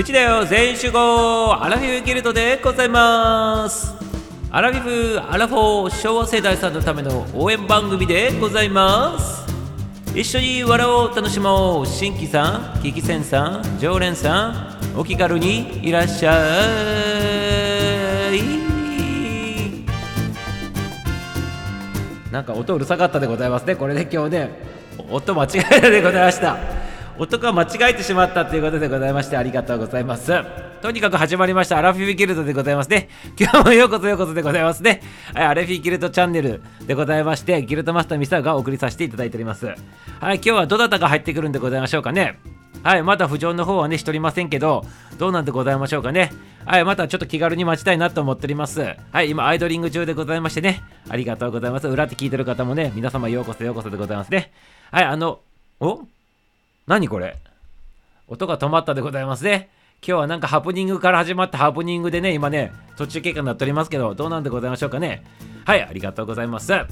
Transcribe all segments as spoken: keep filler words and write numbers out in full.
口だよ全員集合、アラフィフギルドでございます。アラフィフアラフォー昭和世代さんのための応援番組でございます。一緒に笑おう楽しもう、新規さん、聞き戦さん、常連さん、お気軽にいらっしゃい。なんか音うるさかったでございますね。これで今日ね、音間違えたでございました。音が間違えてしまったということでございまして、ありがとうございます。とにかく始まりましたアラフィフギルドでございますね。今日もようこそようこそでございますね。はい、アラフィフギルドチャンネルでございまして、ギルドマスターミサがお送りさせていただいております。はい、今日はどなたが入ってくるんでございましょうかね。はい、まだ浮上の方はねしておりませんけど、どうなんでございましょうかね。はい、またちょっと気軽に待ちたいなと思っております。はい、今アイドリング中でございましてね、ありがとうございます。裏って聞いてる方もね、皆様ようこそようこそでございますね。はい、あのお何これ、音が止まったでございますね。今日はなんかハプニングから始まったハプニングでね、今ね途中経過になっておりますけど、どうなんでございましょうかね。はい、ありがとうございます。は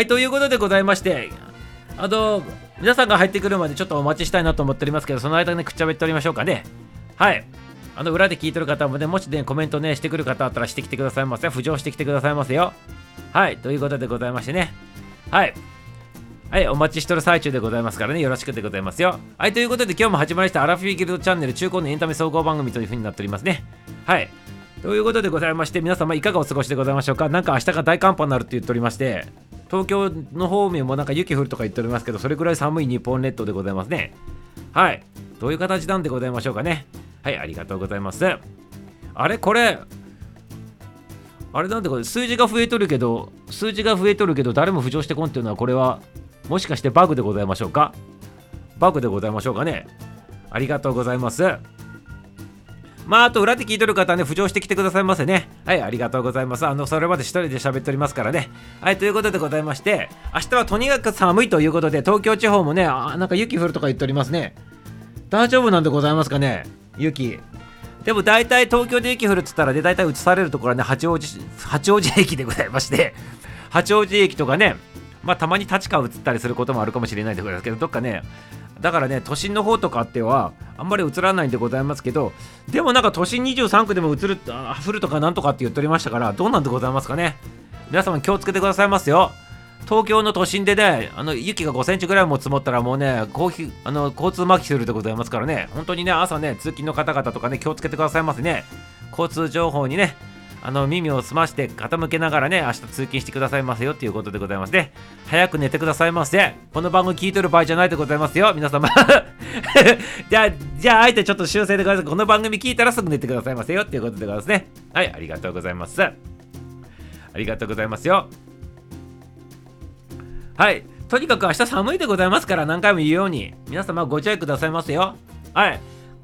い、ということでございまして、あと皆さんが入ってくるまでちょっとお待ちしたいなと思っておりますけど、その間ねくっちゃべっておりましょうかね。はい、あの裏で聞いてる方もね、もしねコメントねしてくる方あったらしてきてくださいませ。浮上してきてくださいませよ。はい、ということでございましてね、はいはい、お待ちしてる最中でございますからね、よろしくでございますよ。はい、ということで今日も始まりましたアラフィフギルドチャンネル中高のエンタメ総合番組という風になっておりますね。はい、ということでございまして、皆様いかがお過ごしでございましょうか。なんか明日が大寒波になるって言っておりまして、東京の方面もなんか雪降るとか言っておりますけど、それくらい寒い日本列島でございますね。はい、どういう形なんでございましょうかね。はい、ありがとうございます。あれこれあれなんでこれ、数字が増えとるけど数字が増えとるけど誰も浮上してこんっていうのは、これはもしかしてバグでございましょうか。バグでございましょうかね。ありがとうございます。まああと裏で聞いてる方はね、浮上してきてくださいませね。はい、ありがとうございます。あのそれまで一人で喋っておりますからね。はい、ということでございまして、明日はとにかく寒いということで、東京地方もね、あなんか雪降るとか言っておりますね。大丈夫なんでございますかね、雪。でも大体東京で雪降るっつったらね、大体移されるところはね、八王子八王子駅でございまして、八王子駅とかね、まあたまに立川移ったりすることもあるかもしれないでございますけど、どっかね、だからね都心の方とかあってはあんまり映らないんでございますけど、でもなんか都心にじゅうさんくでも映る降るとかなんとかって言っておりましたから、どうなんでございますかね。皆様気をつけてくださいますよ。東京の都心でね、あの雪がごセンチぐらいも積もったらもうね、あの交通麻痺するでございますからね、本当にね朝ね通勤の方々とかね気をつけてくださいませね。交通情報にねあの耳を澄まして傾けながらね、明日通勤してくださいませよということでございますね。早く寝てくださいませ。この番組聞いてる場合じゃないでございますよ皆様じゃあじゃああえてちょっと修正でございます。この番組聞いたらすぐ寝てくださいませよということでございますね。はい、ありがとうございます。ありがとうございますよ。はい、とにかく明日寒いでございますから、何回も言うように皆様ご注意くださいませよ。はい、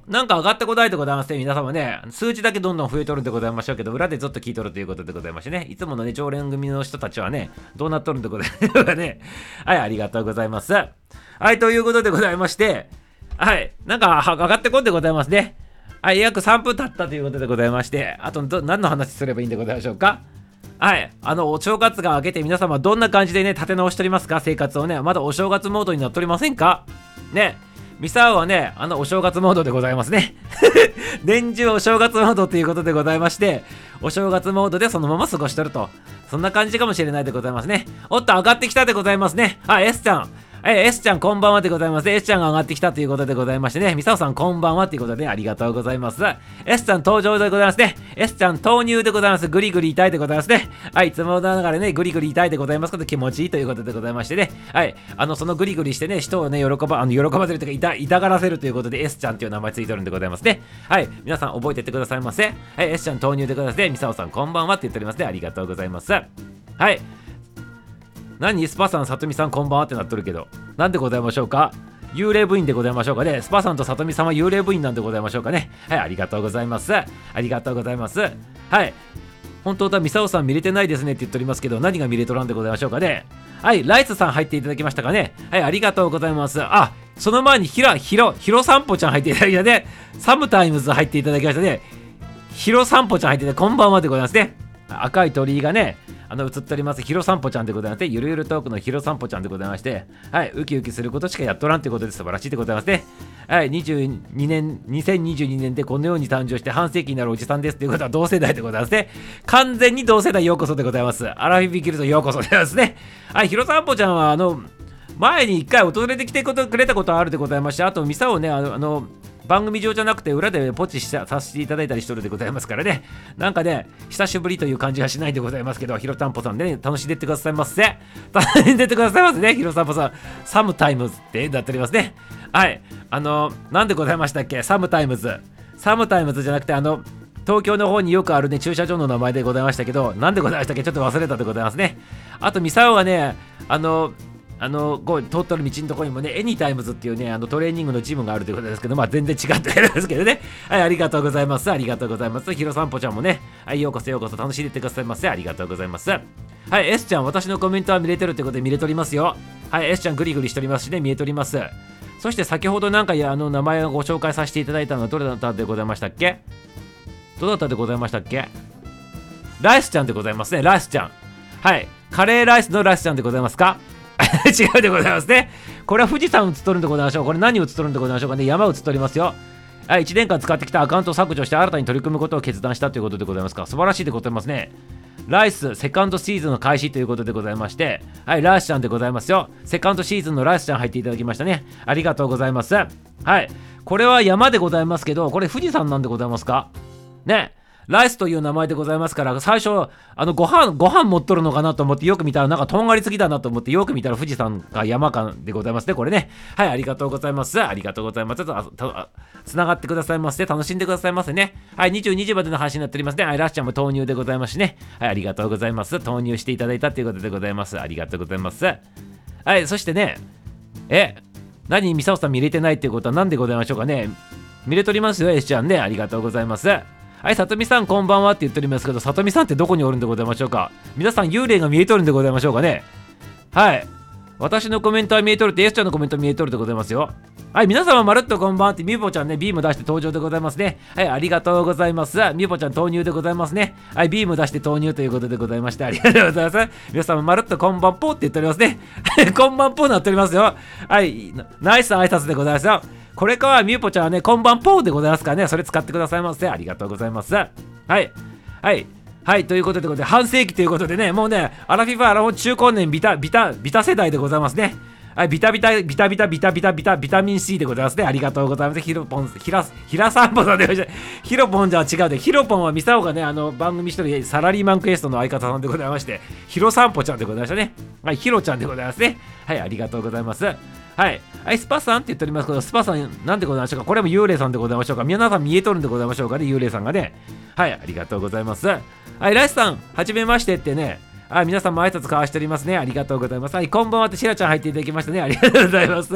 なんか上がってこないでございますね。皆様ね、数字だけどんどん増えとるんでございましょうけど、裏でずっと聞いとるということでございましてね、いつものね、常連組の人たちはね、どうなっとるんでございますかね。はい、ありがとうございます。はい、ということでございまして、はい、なんか上がってこんでございますね。はい、約さんぷん経ったということでございまして、あとど何の話すればいいんでございましょうか。はい、あのお正月が明けて皆様どんな感じでね、立て直しておりますか、生活をね。まだお正月モードになっておりませんかね。ミサオはね、あのお正月モードでございますね年中お正月モードということでございまして、お正月モードでそのまま過ごしとると、そんな感じかもしれないでございますね。おっと上がってきたでございますね。あ、 S ちゃん、え S ちゃんこんばんはでございます。 S ちゃんが上がってきたということでございましてね、ミサオさんこんばんはということで、ありがとうございます。 S ちゃん登場でございますね。 S ちゃん投入でございます。グリグリ痛いでございますね。はい、いつもながらねグリグリ痛いでございますけど気持ちいいということでございましてね。はい、あのそのグリグリしてね、人をね喜ばあの喜ばせるというか痛痛がらせるということで S ちゃんという名前ついてるんでございますね。はい、皆さん覚えてってくださいませ。はい、 S ちゃん投入でございますね。ミサオさんこんばんはって言っておりますね。ありがとうございます。はい、何スパさん、さとみさんこんばんはってなっとるけど、なんでございましょうか。幽霊部員でございましょうかね。スパさんとさとみさんは幽霊部員なんでございましょうかね。はい、ありがとうございます。ありがとうございます。はい、本当だミサオさん見れてないですねって言っておりますけど、何が見れとらんでございましょうかね。はい、ライスさん入っていただきましたかね。はい、ありがとうございます。あ、その前にひらひろひろさんぽちゃん入っていただきましたね。サムタイムズ入っていただきましたね。ひろさんぽちゃん入っていただきました。こんばんはでございますね。赤い鳥居がねあの映っておりますヒロさんぽちゃんでございまして、ゆるゆるトークのヒロさんぽちゃんでございまして、はい、ウキウキすることしかやっとらんということで素晴らしいでございますね。はい、にじゅうにねんにせんにじゅうにねんでこのように誕生して半世紀になるおじさんですということは同世代でございますね。完全に同世代ようこそでございます。アラフィフギルドようこそでございますね。はい、ひろさんぽちゃんはあの前に一回訪れてきてくれたことはあるでございまして、あとミサをねあの、あの番組上じゃなくて裏でポチしたさせていただいたりしてるでございますからね。なんかね、久しぶりという感じがしないでございますけど、ひろたんぽさんで、ね、楽しんでってくださいませ。楽しんでってくださいませね、ひろたんぽさん。サムタイムズってなっておりますね。はい。あの、なんでございましたっけ、サムタイムズ。サムタイムズじゃなくて、あの、東京の方によくあるね、駐車場の名前でございましたけど、なんでございましたっけ、ちょっと忘れたでございますね。あと、ミサオがね、あの、あのこう通った道のところにもね、エニタイムズっていうね、あのトレーニングのジムがあるということですけど、まあ全然違ってるんですけどね。はい、ありがとうございます。ありがとうございます。ひろさんぽちゃんもね、はい、ようこそようこそ楽しんでってくださいませ。ありがとうございます。はい、S ちゃん、私のコメントは見れてるってことで見れとりますよ。はい、S ちゃん、グリグリしておりますしね、見えとります。そして先ほどなんかあの名前をご紹介させていただいたのはどれだったでございましたっけどうだったでございましたっけライスちゃんでございますね、ライスちゃん。はい、カレーライスのライスちゃんでございますか違うでございますね。これは富士山映っとるんでございましょう。これ何映っとるんでございましょうかね。山映っとりますよ。はい、いちねんかん使ってきたアカウントを削除して新たに取り組むことを決断したということでございますか。素晴らしいでございますね。ライス、セカンドシーズンの開始ということでございまして、はい、ライスちゃんでございますよ。セカンドシーズンのライスちゃん入っていただきましたね。ありがとうございます。はい、これは山でございますけど、これ富士山なんでございますかね。ライスという名前でございますから、最初、あの、ご飯、ご飯持っとるのかなと思って、よく見たら、なんかとんがりすぎだなと思って、よく見たら富士山か山かでございますね、これね。はい、ありがとうございます。ありがとうございます。ちょっと、つながってくださいませ。楽しんでくださいませね。はい、にじゅうにじまでの配信になっておりますね。はい、ラッシュちゃんも投入でございますしね。はい、ありがとうございます。投入していただいたということでございます。ありがとうございます。はい、そしてね、え、何、ミサオさん見れてないっていうことは何でございましょうかね。見れとりますよ、エスちゃんね。ありがとうございます。はい、さとみさんこんばんはって言っておりますけど、さとみさんってどこにおるんでございましょうか。皆さん幽霊が見えとるんでございましょうかね。はい、私のコメントは見えとるって S ちゃんのコメント見えとるでございますよ。はい、皆様まるっとこんばんはってみゆぽちゃんね、ビーム出して登場でございますね。はい、ありがとうございます。みゆぽちゃん投入でございますね。はい、ビーム出して投入ということでございまして、ありがとうございます。皆様まるっとこんばんぽって言っておりますねこんばんぽになっておりますよ。はい、ナイス挨拶でございますよ。これからみゆぽちゃんはね、こんばんぽーでございますからね、それ使ってくださいませ。ありがとうございます。はい。はい。はい。ということで、半世紀ということでね、もうね、アラフィフ、アラフォン、中高年、ビタ、ビタ、ビタ世代でございますね。はい。ビタビタ、ビタビタ、ビタビタ、ビタ、ビタミン C でございますね。ありがとうございます。ヒロポン、ヒラ、ヒラさんぽさんでございます。ヒロポンじゃ違うで、ヒロポンはミサオがね、あの、番組一人、サラリーマンクエストの相方さんでございまして、ヒロさんぽちゃんでございましたね。はい。ヒロちゃんでございますね。はい。ありがとうございます。はい、はい、スパさんって言っておりますけど、スパさんなんでございましょうか。これも幽霊さんでございましょうか。皆さん見えとるんでございましょうかね、幽霊さんがね。はい、ありがとうございます。はい、ライスさんはじめましてってね、はい、皆さんも挨拶交わしておりますね。ありがとうございます。はい、こんばんはってシラちゃん入っていただきましたね。ありがとうございます。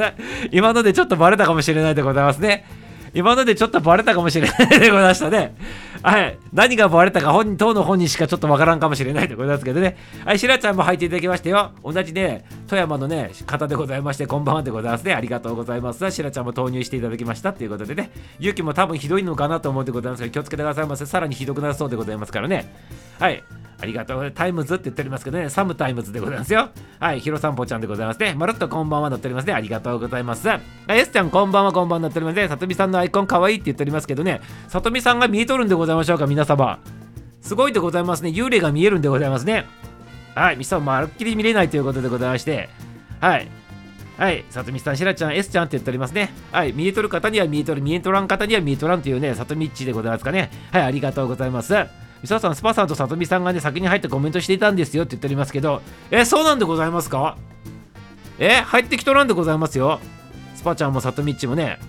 今のでちょっとバレたかもしれないでございますね。今のでちょっとバレたかもしれないでございましたね。はい。何がバレたか本人、当の本人しかちょっとわからんかもしれないでございますけどね。はい。しらちゃんも入っていただきましてよ。同じね、富山のね、方でございまして、こんばんはでございますね。ありがとうございます。しらちゃんも投入していただきましたということでね。ゆきも多分ひどいのかなと思うんでございますけど、気をつけてくださいませ。さらにひどくなりそうでございますからね。はい。ありがとうございます。タイムズって言っておりますけどね、サムタイムズでございますよ。はい、ひろさんぽちゃんでございますね。まるっとこんばんはなっておりますね。ありがとうございます。S ちゃんこんばんはこんばんはなっておりますね。さとみさんのアイコンかわいいって言っておりますけどね、さとみさんが見えとるんでございましょうか、皆様。すごいでございますね。幽霊が見えるんでございますね。はい、みさんまるっきり見れないということでございまして、はい。はい、さとみさん、しらちゃん、S ちゃんって言っておりますね。はい、見えとる方には見えとる、見えとらん方には見えとらんというね、さとみっちでございますかね。はい、ありがとうございます。ミサさん、スパさんとさとみさんがね、先に入ってコメントしていたんですよって言っておりますけど、え、そうなんでございますか。え、入ってきとらんでございますよ。スパちゃんもさとみっちもね。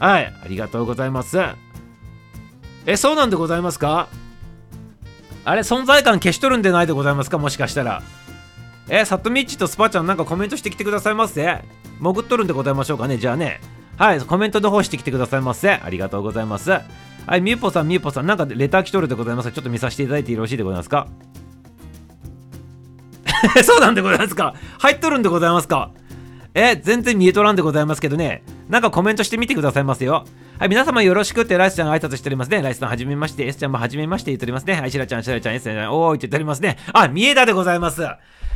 はい、ありがとうございます。え、そうなんでございますか。あれ、存在感消しとるんでないでございますか、もしかしたら。え、さとみっちとスパちゃんなんかコメントしてきてくださいませ。潜っとるんでございましょうかね、じゃあね。はい、コメントの方してきてくださいませ。ありがとうございます。はい、みゆぽさん、みゆぽさん、なんかレター来とるでございますが、ちょっと見させていただいてよろしいでございますかそうなんでございますか。入っとるんでございますか。え、全然見えとらんでございますけどね。なんかコメントしてみてくださいますよ。はい、皆様よろしくってライスちゃんが挨拶しておりますね。ライスさんはじめまして、エスちゃんもはじめまして言っておりますね。はい、シラちゃん、シラちゃん、エスちゃん、おーいって言っておりますね。あ、見えたでございます。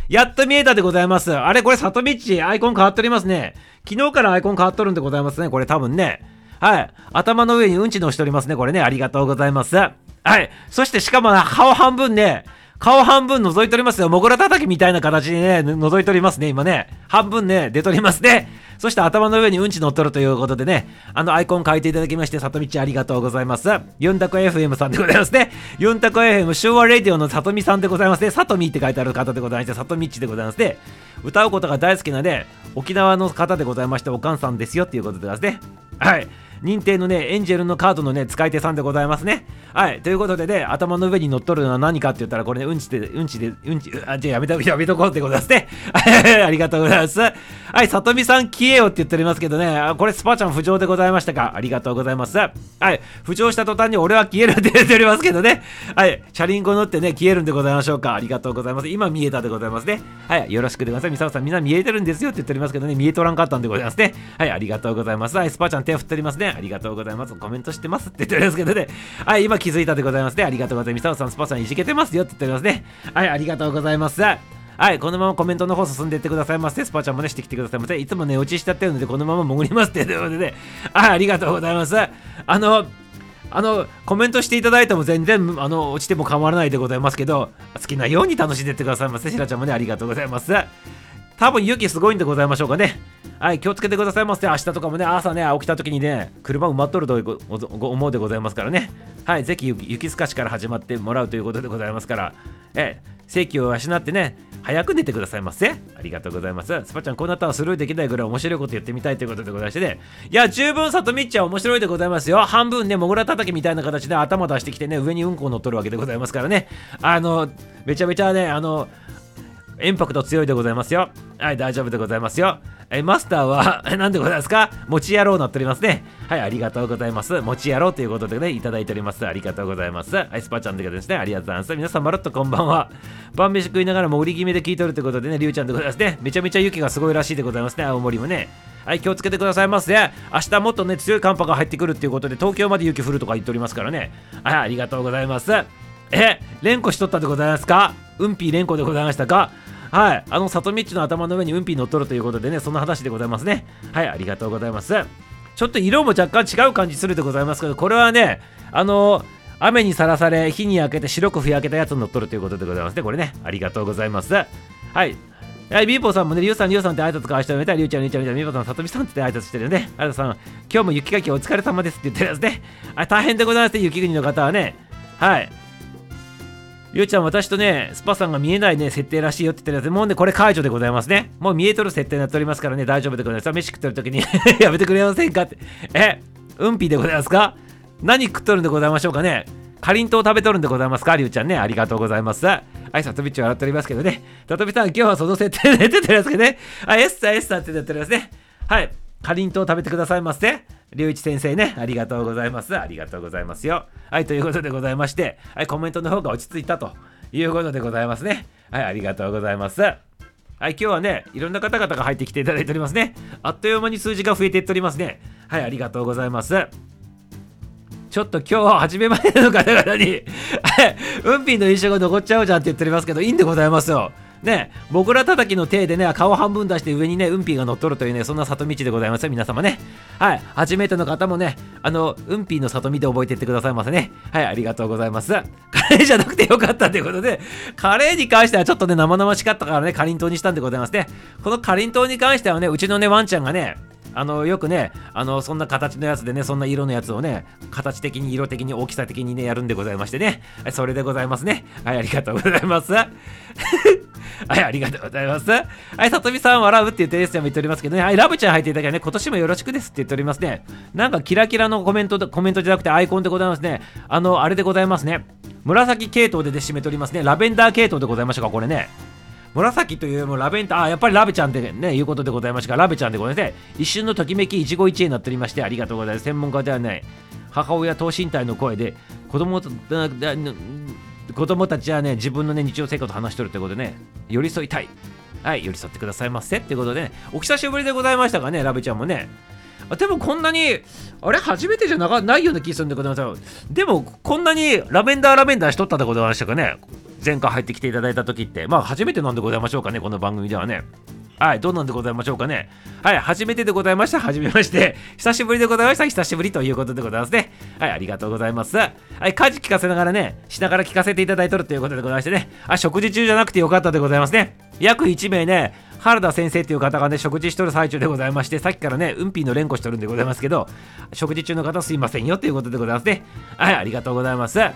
やっと見えたでございます。あれ、これ、サトミッチ、アイコン変わっておりますね。昨日からアイコン変わっとるんでございますね。これ多分ね。はい、頭の上にうんちのしておりますね。これね、ありがとうございます。はい、そしてしかも顔半分ね、顔半分覗いておりますよ。もぐら叩きみたいな形にね、覗いておりますね、今ね。半分ね、出ておりますね。そして頭の上にうんち乗っとるということでね、あのアイコン変えていただきまして、さとみちありがとうございます。ユンタコ エフエム さんでございますね。ユンタコ エフエム 昭和レディオのさとみさんでございますね。さとみって書いてある方でございまして、さとみっちでございますね。歌うことが大好きなね、沖縄の方でございまして、おかんさんですよっていうことでございますね。はい。認定のね、エンジェルのカードのね、使い手さんでございますね。はい。ということでね、頭の上に乗っとるのは何かって言ったら、これね、うんちで、うんちで、うんち、あ、じゃあやめと、やめとこうってことですね。ありがとうございます。はい、さとみさん消えよって言っておりますけどね、これスパちゃん浮上でございましたか。ありがとうございます。はい、浮上した途端に俺は消えるって言っておりますけどね。はい、チャリンコ乗ってね、消えるんでございましょうか。ありがとうございます。今見えたでございますね。はい、よろしくでございます。みさおさんみんな見えてるんですよって言っておりますけどね、見えとらんかったんでございますね。はい、ありがとうございます。はい、スパちゃん手振っておりますね。ありがとうございます。コメントしてますって言っておりますけどね。はい、今気づいたでございますね。ありがとうございます。ミサオさん、スパさんいじけてますよって言っておりますね。はい、ありがとうございます。はい、このままコメントの方進んでいってくださいませ。スパちゃんもね、してきてくださいませ。いつもね、落ちしちゃってるので、このまま潜りますって言っておりますね。はい、ありがとうございます。あの、あの、コメントしていただいても全然、あの、落ちても構わないでございますけど、好きなように楽しんでいってくださいませ。シラちゃんもね、ありがとうございます。多分雪すごいんでございましょうかね。はい、気をつけてくださいませ。明日とかもね、朝ね、起きた時にね、車埋まっとると思うでございますからね。はい、ぜひ雪すかしから始まってもらうということでございますから、ええ、正気を養ってね、早く寝てくださいませ。ありがとうございます。スパちゃん、こうなったらスルーできないぐらい面白いこと言ってみたいということでございましてね。いや、十分さとみっちゃん面白いでございますよ。半分ね、もぐら叩きみたいな形で頭出してきてね、上にうんこを乗っとるわけでございますからね。あの、めちゃめちゃね、あの、インパクト強いでございますよ。はい、大丈夫でございますよ。え、マスターは何でございますか？餅野郎になっておりますね。はい、ありがとうございます。餅野郎ということでね、いただいております。ありがとうございます。はい、スパちゃんでですね、ありがとうございます。皆さん、まるっとこんばんは。晩飯食いながらも売り決めで聞いとるということでね、りゅうちゃんでございますね。めちゃめちゃ雪がすごいらしいでございますね、青森もね。はい、気をつけてくださいませ。明日もっとね、強い寒波が入ってくるということで、東京まで雪降るとか言っておりますからね。はい、ありがとうございます。え、連呼しとったでございますか？うんぴー連呼でございましたか？はい、あのサトミッチの頭の上にうんぴー乗っとるということでね、そんな話でございますね。はい、ありがとうございます。ちょっと色も若干違う感じするでございますけど、これはね、あのー、雨にさらされ火に焼けて白くふやけたやつに乗っとるということでございますね。これね、ありがとうございます。はいはい、ビーポーさんもね、リュウさん、リュウさんって挨拶交わしておいたら、リュウちゃん、リュウちゃん、リュウちゃん、ビーポーさん、サトミさんって挨拶してるよね。あなたさん、今日も雪かきお疲れ様ですって言ってるやつね。あ、大変でございますね、雪国の方はね。はいゆうちゃん、私とね、スパさんが見えないね、設定らしいよって言ってるやつ、もうね、これ解除でございますね。もう見えとる設定になっておりますからね、大丈夫でございます。飯食ってるときに、やめてくれませんかって。え、うんぴでございますか？何食っとるんでございましょうかね。かりんとう食べとるんでございますか、りゅうちゃんね。ありがとうございます。はい、さとみっちを洗っておりますけどね。さとみさん、今日はその設定でやってたやつけどね。あ、エッサエッサってやってるやつね。はい、かりんとう食べてくださいませ、ね。りゅういち先生ね、ありがとうございます。ありがとうございますよ。はい、ということでございまして、はい、コメントの方が落ち着いたということでございますね。はい、ありがとうございます。はい、今日はね、いろんな方々が入ってきていただいておりますね。あっという間に数字が増えていっておりますね。はい、ありがとうございます。ちょっと今日は初めまでの方々に、うんぴんの印象が残っちゃうじゃんって言っておりますけど、いいんでございますよ。ね、僕ら叩きの手でね、顔半分出して上にね、うんぴーが乗っとるというね、そんな里道でございますよ、皆様ね。はい、初めての方もね、あの、うんぴーの里見で覚えていってくださいませね。はい、ありがとうございます。カレーじゃなくてよかったということで、カレーに関してはちょっとね、生々しかったからね、かりんとうにしたんでございますね。このかりんとうに関してはね、うちのね、ワンちゃんがね、あのよくね、あのそんな形のやつでね、そんな色のやつをね、形的に色的に大きさ的にね、やるんでございましてね、はい、それでございますね。はい、ありがとうございます。はい、ありがとうございます。はい、さとみさんはラブって言ってエスちゃんも言っておりますけどね、はい、ラブちゃん入っていただきね、今年もよろしくですって言っておりますね。なんかキラキラのコメント、コメントじゃなくてアイコンでございますね。あの、あれでございますね。紫系統でで締めておりますね。ラベンダー系統でございましょうか、これね。紫というよりもラベンダー、あ、やっぱりラベちゃんでね、いうことでございましたから、ラベちゃんでございますね。一瞬のときめき一期一会になっておりまして、ありがとうございます。専門家ではない、母親等身体の声で、子供、子供たちはね、自分のね、日常生活を話してるということでね、寄り添いたい。はい、寄り添ってくださいませ。ということでね、お久しぶりでございましたからね、ラベちゃんもね。でもこんなにあれ初めてじゃ な, ないような気するんだけど、でもこんなにラベンダーラベンダーしとったってことでしたかね。前回入ってきていただいた時って、まあ初めてなんでございましょうかね、この番組ではね。はい、どうなんでございましょうかね。はい、初めてでございました。初めまして。久しぶりでございました。久しぶりということでございますね。はい、ありがとうございます。はい、家事聞かせながらね、しながら聞かせていただいとるということでございましてね。あ、食事中じゃなくてよかったでございますね。約いち名ね、原田先生という方がね、食事しとる最中でございまして、さっきからね、うんぴーの連呼しとるんでございますけど、食事中の方すいませんよということでございますね。はい、ありがとうございます。はい。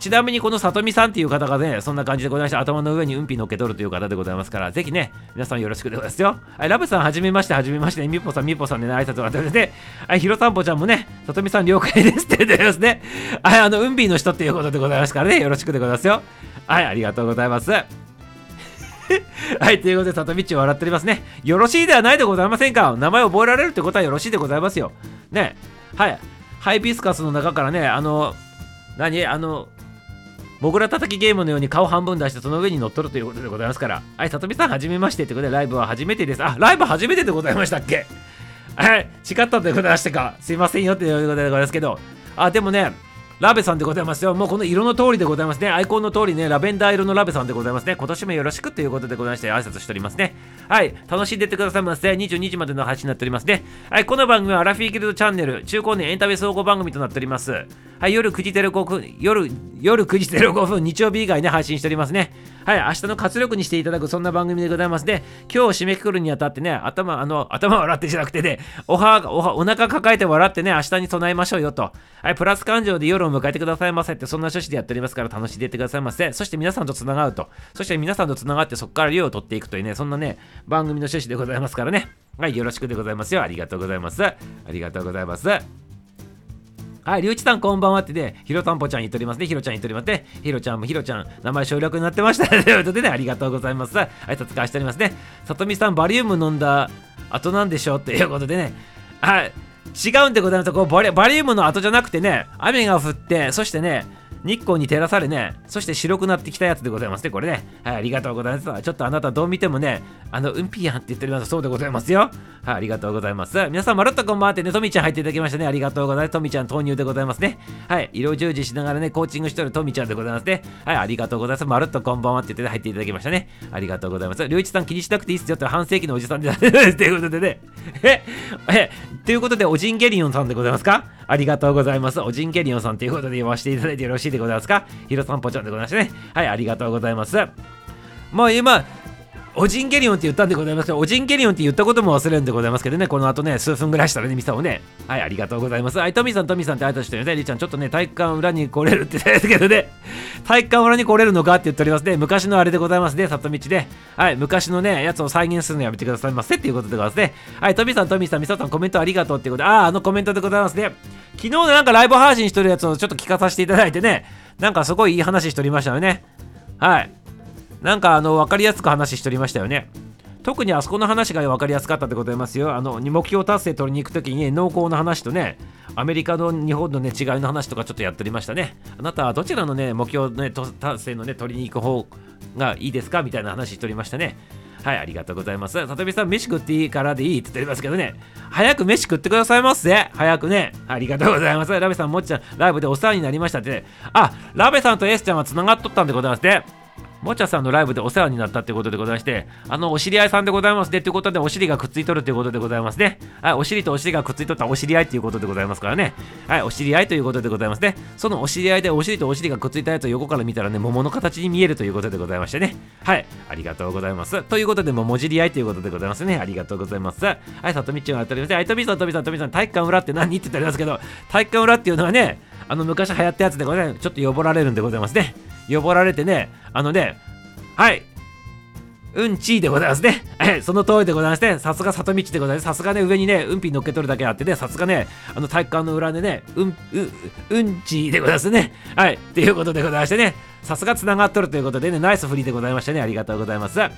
ちなみにこのさとみさんっていう方がね、そんな感じでございまして、頭の上にうんぴ乗っけとるという方でございますから、ぜひね、皆さんよろしくでございますよ。はい、ラブさんはじめまして、はじめまして、ね、みっぽさんみっぽさんで、ね、挨拶を渡して、はい、ひろさんぽちゃんもね、さとみさん了解ですって言ってますね。はい、あのうんぴの人っていうことでございますからね、よろしくでございますよ。はい、ありがとうございます。はい、ということで、さとみっち笑っておりますね。よろしいではないでございませんか。名前を覚えられるってことはよろしいでございますよ。ね、はい、ハイビスカスの中からね、あの、何あの、モグラ叩きゲームのように顔半分出してその上に乗っとるということでございますから、はい、さとみさんはじめましてということで、ライブは初めてです。あ、ライブ初めてでございましたっけ。はい、違ったでございましたか、すいませんよということでございますけど、あ、でもね、ラベさんでございますよ。もうこの色の通りでございますね。アイコンの通りね、ラベンダー色のラベさんでございますね。今年もよろしくということでございまして、挨拶しておりますね。はい、楽しんでってくださいませ。にじゅうにじまでの配信になっておりますね。はい、この番組はアラフィーギルドチャンネル、中高年エンタメ総合番組となっております。はい、夜くじぜろごふん、夜、夜くじぜろごふん、日曜日以外ね、配信しておりますね。はい、明日の活力にしていただく、そんな番組でございますね。今日を締めくくるにあたってね、頭、あの、頭笑ってじゃなくてね、おは、おは、お腹抱えて笑ってね、明日に備えましょうよと。はい、プラス感情で夜を迎えてくださいませって、そんな趣旨でやっておりますから、楽しんでいってくださいませ。そして皆さんとつながると、そして皆さんとつながってそこから量を取っていくというね、そんなね、番組の趣旨でございますからね。はい、よろしくでございますよ。ありがとうございます。ありがとうございます。はい、りゅうちさんこんばんはってね、ひろたんぽちゃん言っておりますね。ひろちゃん言っておりますね。ひろちゃんもひろちゃん、名前省略になってましたということでね、ありがとうございます。挨拶返しておりますね。さとみさんバリウム飲んだ後なんでしょうということでね、はい、違うんでございます。こう バ, リバリウムの後じゃなくてね、雨が降って、そしてね、日光に照らされね、そして白くなってきたやつでございますね、これね。はい、ありがとうございます。ちょっとあなたどう見てもね、あのうんぴやんって言っております。そうでございますよ。はい、ありがとうございます。皆さんまるっとこんばんはってね、とみちゃん入っていただきましたね。ありがとうございます。とみちゃん投入でございますね。はい、色従事しながらね、コーチングしてるとみちゃんでございますね。はい、ありがとうございます。まるっとこんばんはって言って、ね、入っていただきましたね。ありがとうございます。りゅういちさん気にしなくていいっすよって、半世紀のおじさんでということでね。ええということで、おじんげりおんさんでございますか。ありがとうございます。おじんげりおんさんということで言わせていただいてよろしいでございますか。ひろさんぽちゃんでございましてね。はい、ありがとうございます。もう今おじんげりおんって言ったんでございますけど、おじんげりおんって言ったことも忘れるんでございますけどね、この後ね、数分ぐらいしたらね、ミサをね、はい、ありがとうございます。はい、トミさん、トミさんって挨拶してるね、りゅうちゃん、ちょっとね、体育館裏に来れるって言ったんですけどね、体育館裏に来れるのかって言っておりますね、昔のあれでございますね、里道で、はい、昔のね、やつを再現するのやめてくださいませっていうことでございますね。はい、トミさん、トミさん、ミサさん、コメントありがとうっていうことで、あー、あのコメントでございますね、昨日なんかライブ配信してるやつをちょっと聞かさせていただいてね、なんかすごいいい話しておりましたよね。はい。なんかあの分かりやすく話しておりましたよね。特にあそこの話が分かりやすかったでございますよ。あの目標達成取りに行くときに、ね、濃厚の話とね、アメリカと日本の、ね、違いの話とかちょっとやっておりましたね。あなたはどちらの、ね、目標、ね、達成の、ね、取りに行く方がいいですかみたいな話しておりましたね。はい、ありがとうございます。さとみさん、飯食っていいからでいいって言っておりますけどね、早く飯食ってくださいませ。早くね。ありがとうございます。ラベさん、もっちゃん、ライブでお世話になりましたって、ね、あ、ラベさんとエスちゃんはつながっとったんでございますね。もちゃさんのライブでお世話になったってことでございまして、あのお知り合いさんでございますねってことで、お尻がくっついとるってことでございますね。はい、お尻とお尻がくっついとったお知り合いっていうことでございますからね。はい、お知り合いということでございますね。そのお知り合いでお尻とお尻がくっついたやつを横から見たらね、桃の形に見えるということでございましてね。はい、ありがとうございます。ということで、桃尻合いということでございますね。ありがとうございます。はい、さとみちゃんはやっておりますね。はい、とみさん、とみさん、とみさん、体育館裏って何って言ってありますけど、体育館裏っていうのはね、あの昔流行ったやつでございます。ちょっとよぼられるんでございますね。呼ばられてね、あのね、はい、うんちーでございますね。はい、その通りでございますね。さすが里道でございます。さすがね、上にね、うんぴ乗っけとるだけあってね、さすがね、あの体育館の裏でね、うん、う、うんちーでございますね。はい、っていうことでございましてね、さすがつながっとるということでね、ナイスフリーでございましたね。ありがとうございます。はい。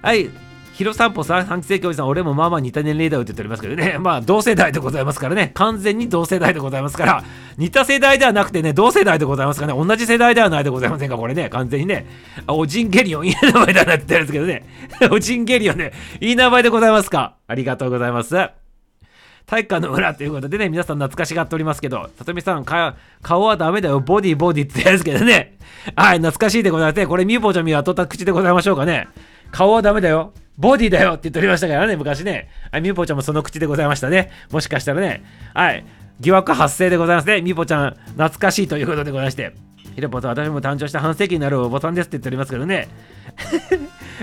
はい。ヒロさんぽさん、半期生協さん、俺もまあまあ似た年齢だよって言っておりますけどね。まあ同世代でございますからね。完全に同世代でございますから。似た世代ではなくてね、同世代でございますからね。同じ世代ではないでございませんか、これね。完全にね。あ、オジンゲリオン、いい名前だなって言ってるんですけどね。オジンゲリオンね、いい名前でございますか。ありがとうございます。体育館の裏ということでね、皆さん懐かしがっておりますけど、さとみさん、か顔はダメだよ、ボディボディって言ってるんですけどね。はい、懐かしいでございますね。これ、みーぽーちゃんみーはとった口でございましょうかね。顔はダメだよ、ボディだよって言っておりましたからね、昔ね。はい、みーぽーちゃんもその口でございましたね。もしかしたらね。はい、疑惑発生でございますね。みーぽーちゃん、懐かしいということでございまして。ひろぽと私も誕生した半世紀になるお坊さんですって言っておりますけどね。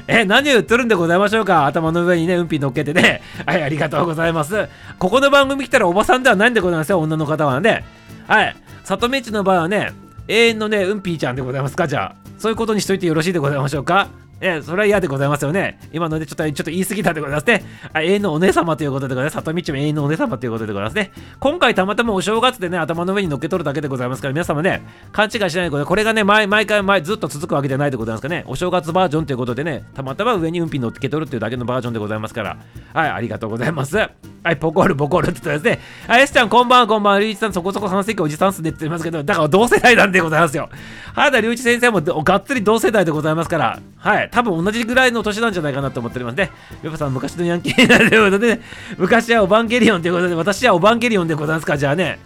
え、何を言っとるんでございましょうか。頭の上にね、うんぴ乗っけてね。はい、ありがとうございます。ここの番組来たらおばさんではないんでございますよ、女の方はね。はい、里道の場合はね、永遠のね、うんぴーちゃんでございますか、じゃあ。そういうことにしといてよろしいでございましょうか。え、それは嫌でございますよね。今のでちょっと、ちょっと言い過ぎたでございますね。永遠のお姉様ということでございます。里道も永遠のお姉様ということでございますね。今回たまたまお正月でね、頭の上に乗っけとるだけでございますから、皆様ね、勘違いしないでください。これがね、毎回毎ずっと続くわけじゃないでございますからね。お正月バージョンということでね、たまたま上にうんぴ乗っけとるっていうだけのバージョンでございますから。はい、ありがとうございます。はい、ポコール、ポコールって言ったらですね。はい、S ちゃん、こんばんは、こんばんは。龍一さん、そこそこ半世紀おじさんっすねって言ってますけど、だから同世代なんでございますよ。原田龍一先生もがっつり同世代でございますから、はい。多分同じぐらいの年なんじゃないかなと思っておりますね。ヨパさん、昔のヤンキーになるということで、ね、昔はオバンゲリオンということで、私はオバンゲリオンでございますか、じゃあね。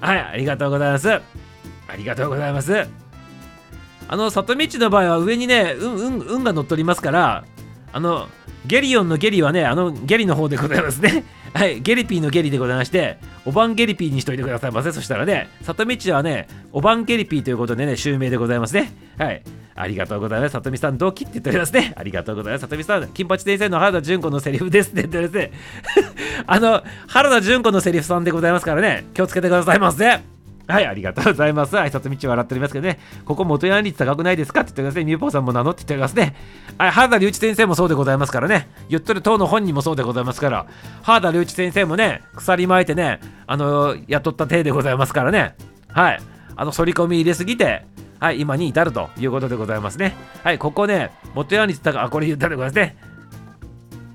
はい、ありがとうございます。ありがとうございます。あの、里道の場合は上にね、うん、うん、うんが乗っとりますから、あの、ゲリオンのゲリはね、あの、ゲリの方でございますね。はい、ゲリピーのゲリでございまして、オバンゲリピーにしといてくださいませ。そしたらね、里道はね、オバンゲリピーということでね、襲名でございますね。はい。ありがとうございます。さとみさん、ドキって言っておりますね。ありがとうございます。さとみさん、金八先生の原田純子のセリフですって言っておりますね。あの、原田純子のセリフさんでございますからね、気をつけてくださいませ。はい、ありがとうございます。はい、さとみち笑っておりますけどね、ここ元ヤン率高くないですかって言ってください。みゆぽうさんも名乗って言っておりますね。はい、原田龍一先生もそうでございますからね、言っとる党の本人もそうでございますから、原田龍一先生もね、鎖巻いてね、あの、雇った体でございますからね、はい、あの、反り込み入れすぎて、はい、今に至るということでございますね。はい、ここね、元ヤン率高、あ、これ言ったでございますね。